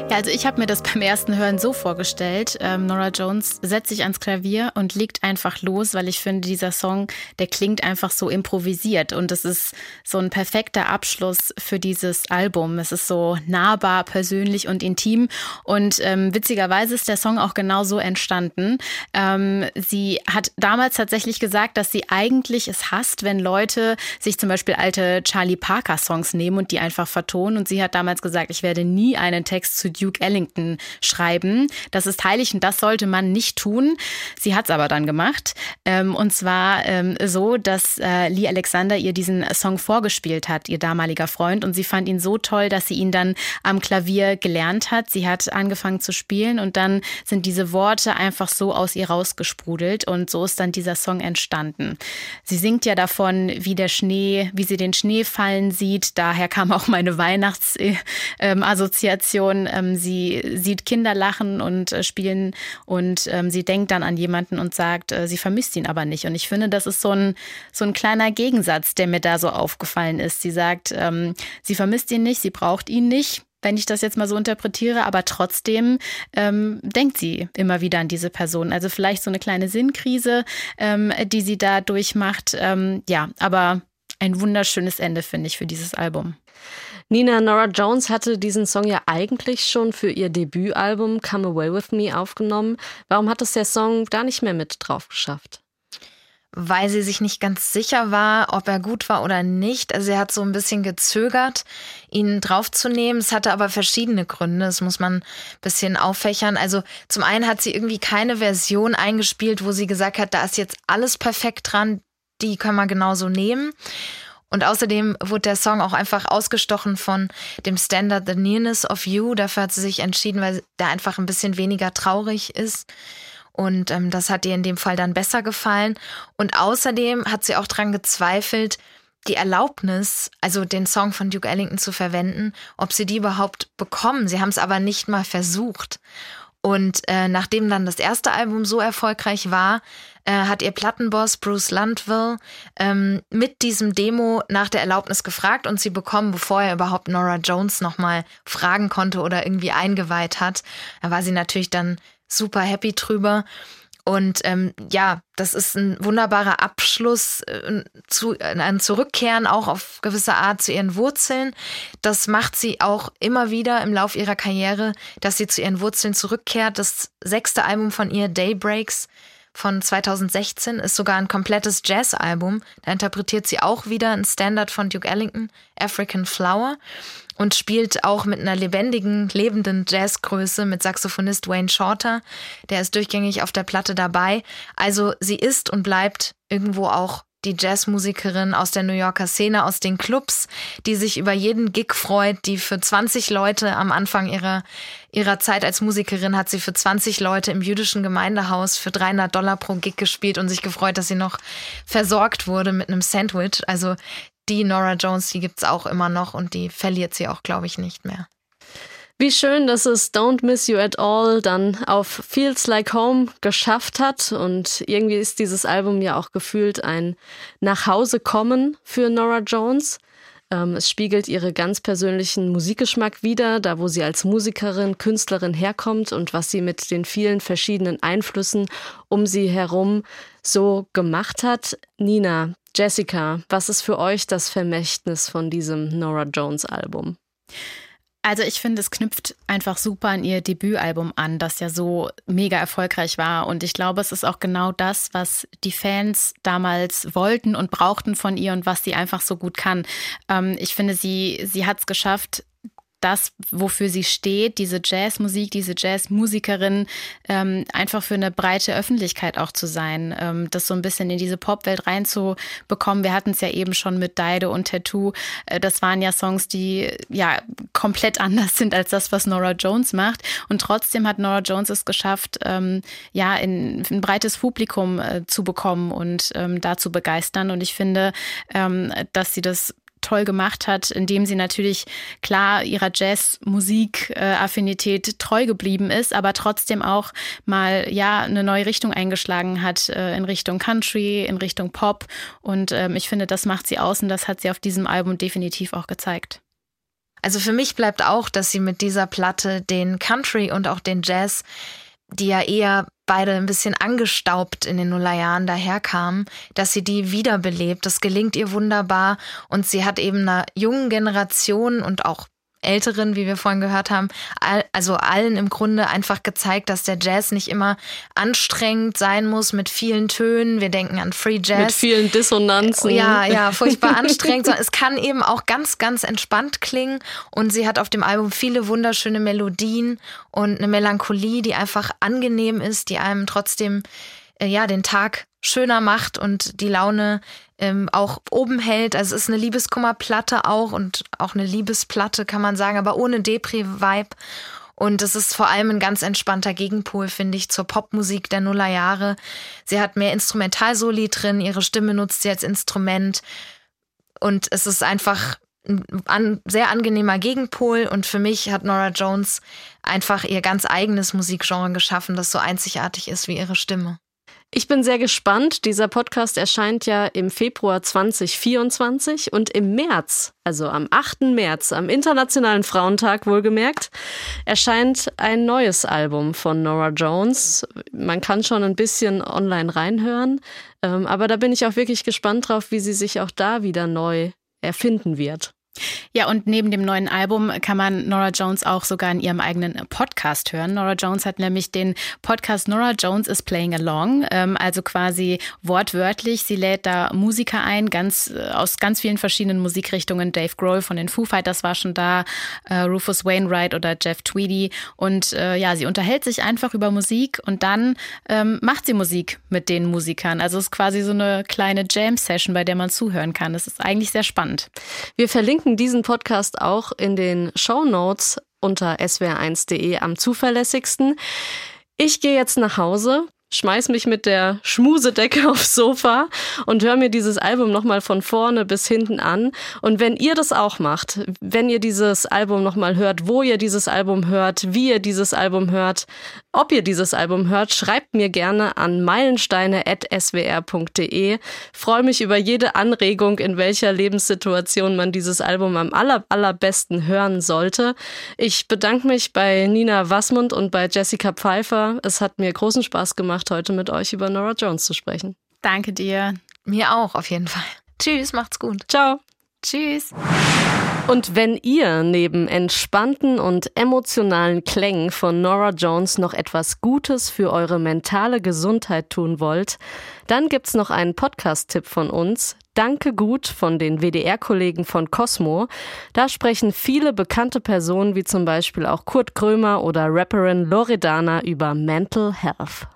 Ja, also ich habe mir das beim ersten Hören so vorgestellt. Ähm, Norah Jones setzt sich ans Klavier und legt einfach los, weil ich finde, dieser Song, der klingt einfach so improvisiert. Und es ist so ein perfekter Abschluss für dieses Album. Es ist so nahbar, persönlich und intim. Und ähm, witzigerweise ist der Song auch genau so entstanden. Ähm, sie hat damals tatsächlich gesagt, dass sie eigentlich es hasst, wenn Leute sich zum Beispiel alte Charlie Parker-Songs nehmen und die einfach vertonen. Und sie hat damals gesagt, ich werde nie einen Text zu Duke Ellington schreiben. Das ist heilig und das sollte man nicht tun. Sie hat es aber dann gemacht. Ähm, und zwar ähm, so, dass äh, Lee Alexander ihr diesen Song vorgespielt hat, ihr damaliger Freund. Und sie fand ihn so toll, dass sie ihn dann am Klavier gelernt hat. Sie hat angefangen zu spielen und dann sind diese Worte einfach so aus ihr rausgesprudelt. Und so ist dann dieser Song entstanden. Sie singt ja davon, wie der Schnee, wie sie den Schnee fallen sieht. Daher kam auch meine Weihnachtsassoziation. Äh, äh, Sie sieht Kinder lachen und spielen und ähm, sie denkt dann an jemanden und sagt, äh, sie vermisst ihn aber nicht. Und ich finde, das ist so ein, so ein kleiner Gegensatz, der mir da so aufgefallen ist. Sie sagt, ähm, sie vermisst ihn nicht, sie braucht ihn nicht, wenn ich das jetzt mal so interpretiere, aber trotzdem ähm, denkt sie immer wieder an diese Person. Also vielleicht so eine kleine Sinnkrise, ähm, die sie da durchmacht. Ähm, ja, aber ein wunderschönes Ende, finde ich, für dieses Album. Nina, Norah Jones hatte diesen Song ja eigentlich schon für ihr Debütalbum Come Away With Me aufgenommen. Warum hat es der Song da nicht mehr mit drauf geschafft? Weil sie sich nicht ganz sicher war, ob er gut war oder nicht. Also sie hat so ein bisschen gezögert, ihn draufzunehmen. Es hatte aber verschiedene Gründe, das muss man ein bisschen auffächern. Also zum einen hat sie irgendwie keine Version eingespielt, wo sie gesagt hat, da ist jetzt alles perfekt dran, die können wir genauso nehmen. Und außerdem wurde der Song auch einfach ausgestochen von dem Standard The Nearness of You. Dafür hat sie sich entschieden, weil der einfach ein bisschen weniger traurig ist. Und ähm, das hat ihr in dem Fall dann besser gefallen. Und außerdem hat sie auch dran gezweifelt, die Erlaubnis, also den Song von Duke Ellington zu verwenden, ob sie die überhaupt bekommen. Sie haben es aber nicht mal versucht. Und äh, nachdem dann das erste Album so erfolgreich war, äh, hat ihr Plattenboss Bruce Lundvall ähm, mit diesem Demo nach der Erlaubnis gefragt und sie bekommen, bevor er überhaupt Norah Jones nochmal fragen konnte oder irgendwie eingeweiht hat. Da war sie natürlich dann super happy drüber. Und ähm, ja, das ist ein wunderbarer Abschluss, äh, zu, äh, ein Zurückkehren auch auf gewisse Art zu ihren Wurzeln. Das macht sie auch immer wieder im Lauf ihrer Karriere, dass sie zu ihren Wurzeln zurückkehrt. Das sechste Album von ihr, Daybreaks von zweitausendsechzehn, ist sogar ein komplettes Jazz-Album. Da interpretiert sie auch wieder einen Standard von Duke Ellington, African Flower. Und spielt auch mit einer lebendigen, lebenden Jazzgröße mit Saxophonist Wayne Shorter. Der ist durchgängig auf der Platte dabei. Also sie ist und bleibt irgendwo auch die Jazzmusikerin aus der New Yorker Szene, aus den Clubs, die sich über jeden Gig freut, die für zwanzig Leute am Anfang ihrer, ihrer Zeit als Musikerin hat sie für zwanzig Leute im jüdischen Gemeindehaus für dreihundert Dollar pro Gig gespielt und sich gefreut, dass sie noch versorgt wurde mit einem Sandwich. Also die Norah Jones, die gibt's auch immer noch und die verliert sie auch, glaube ich, nicht mehr. Wie schön, dass es Don't Miss You At All dann auf Feels Like Home geschafft hat. Und irgendwie ist dieses Album ja auch gefühlt ein Nachhausekommen für Norah Jones. Ähm, es spiegelt ihre ganz persönlichen Musikgeschmack wider, da wo sie als Musikerin, Künstlerin herkommt und was sie mit den vielen verschiedenen Einflüssen um sie herum so gemacht hat. Nina, Jessica, was ist für euch das Vermächtnis von diesem Norah Jones Album? Also ich finde, es knüpft einfach super an ihr Debütalbum an, das ja so mega erfolgreich war. Und ich glaube, es ist auch genau das, was die Fans damals wollten und brauchten von ihr und was sie einfach so gut kann. Ähm, ich finde, sie, sie hat es geschafft, das, wofür sie steht, diese Jazzmusik, diese Jazzmusikerin, ähm, einfach für eine breite Öffentlichkeit auch zu sein, ähm, das so ein bisschen in diese Popwelt reinzubekommen. Wir hatten es ja eben schon mit Dido und t a t u. Äh, das waren ja Songs, die ja komplett anders sind als das, was Norah Jones macht. Und trotzdem hat Norah Jones es geschafft, ähm, ja, in, ein breites Publikum äh, zu bekommen und ähm, da zu begeistern. Und ich finde, ähm, dass sie das toll gemacht hat, indem sie natürlich klar ihrer Jazz-Musik-Affinität treu geblieben ist, aber trotzdem auch mal ja eine neue Richtung eingeschlagen hat, in Richtung Country, in Richtung Pop. Und ähm, ich finde, das macht sie aus und das hat sie auf diesem Album definitiv auch gezeigt. Also für mich bleibt auch, dass sie mit dieser Platte den Country und auch den Jazz, die ja eher beide ein bisschen angestaubt in den Nullerjahren daherkamen, dass sie die wiederbelebt. Das gelingt ihr wunderbar und sie hat eben einer jungen Generation und auch Älteren, wie wir vorhin gehört haben, also allen im Grunde einfach gezeigt, dass der Jazz nicht immer anstrengend sein muss mit vielen Tönen. Wir denken an Free Jazz. Mit vielen Dissonanzen. Ja, ja, furchtbar anstrengend. Es kann eben auch ganz, ganz entspannt klingen und sie hat auf dem Album viele wunderschöne Melodien und eine Melancholie, die einfach angenehm ist, die einem trotzdem ja den Tag schöner macht und die Laune ähm, auch oben hält. Also es ist eine Liebeskummerplatte auch und auch eine Liebesplatte, kann man sagen, aber ohne Depri-Vibe. Und es ist vor allem ein ganz entspannter Gegenpol, finde ich, zur Popmusik der Nullerjahre. Sie hat mehr Instrumentalsoli drin, ihre Stimme nutzt sie als Instrument und es ist einfach ein sehr angenehmer Gegenpol und für mich hat Norah Jones einfach ihr ganz eigenes Musikgenre geschaffen, das so einzigartig ist wie ihre Stimme. Ich bin sehr gespannt. Dieser Podcast erscheint ja im Februar zwanzig vierundzwanzig und im März, also am achten März, am Internationalen Frauentag wohlgemerkt, erscheint ein neues Album von Norah Jones. Man kann schon ein bisschen online reinhören, aber da bin ich auch wirklich gespannt drauf, wie sie sich auch da wieder neu erfinden wird. Ja, und neben dem neuen Album kann man Norah Jones auch sogar in ihrem eigenen Podcast hören. Norah Jones hat nämlich den Podcast Norah Jones is Playing Along, also quasi wortwörtlich. Sie lädt da Musiker ein, ganz aus ganz vielen verschiedenen Musikrichtungen. Dave Grohl von den Foo Fighters war schon da, Rufus Wainwright oder Jeff Tweedy. Und ja, sie unterhält sich einfach über Musik und dann ähm, macht sie Musik mit den Musikern. Also es ist quasi so eine kleine Jam-Session, bei der man zuhören kann. Das ist eigentlich sehr spannend. Wir verlinken diesen Podcast auch in den Shownotes unter S W R eins punkt de am zuverlässigsten. Ich gehe jetzt nach Hause, schmeiß mich mit der Schmusedecke aufs Sofa und höre mir dieses Album nochmal von vorne bis hinten an. Und wenn ihr das auch macht, wenn ihr dieses Album nochmal hört, wo ihr dieses Album hört, wie ihr dieses Album hört, ob ihr dieses Album hört, schreibt mir gerne an meilensteine at s w r punkt de. Freue mich über jede Anregung, in welcher Lebenssituation man dieses Album am aller, allerbesten hören sollte. Ich bedanke mich bei Nina Waßmundt und bei Jessica Pfeiffer. Es hat mir großen Spaß gemacht, heute mit euch über Norah Jones zu sprechen. Danke dir. Mir auch, auf jeden Fall. Tschüss, macht's gut. Ciao. Tschüss. Und wenn ihr neben entspannten und emotionalen Klängen von Norah Jones noch etwas Gutes für eure mentale Gesundheit tun wollt, dann gibt's noch einen Podcast-Tipp von uns, Danke gut von den W D R-Kollegen von Cosmo. Da sprechen viele bekannte Personen wie zum Beispiel auch Kurt Krömer oder Rapperin Loredana über Mental Health.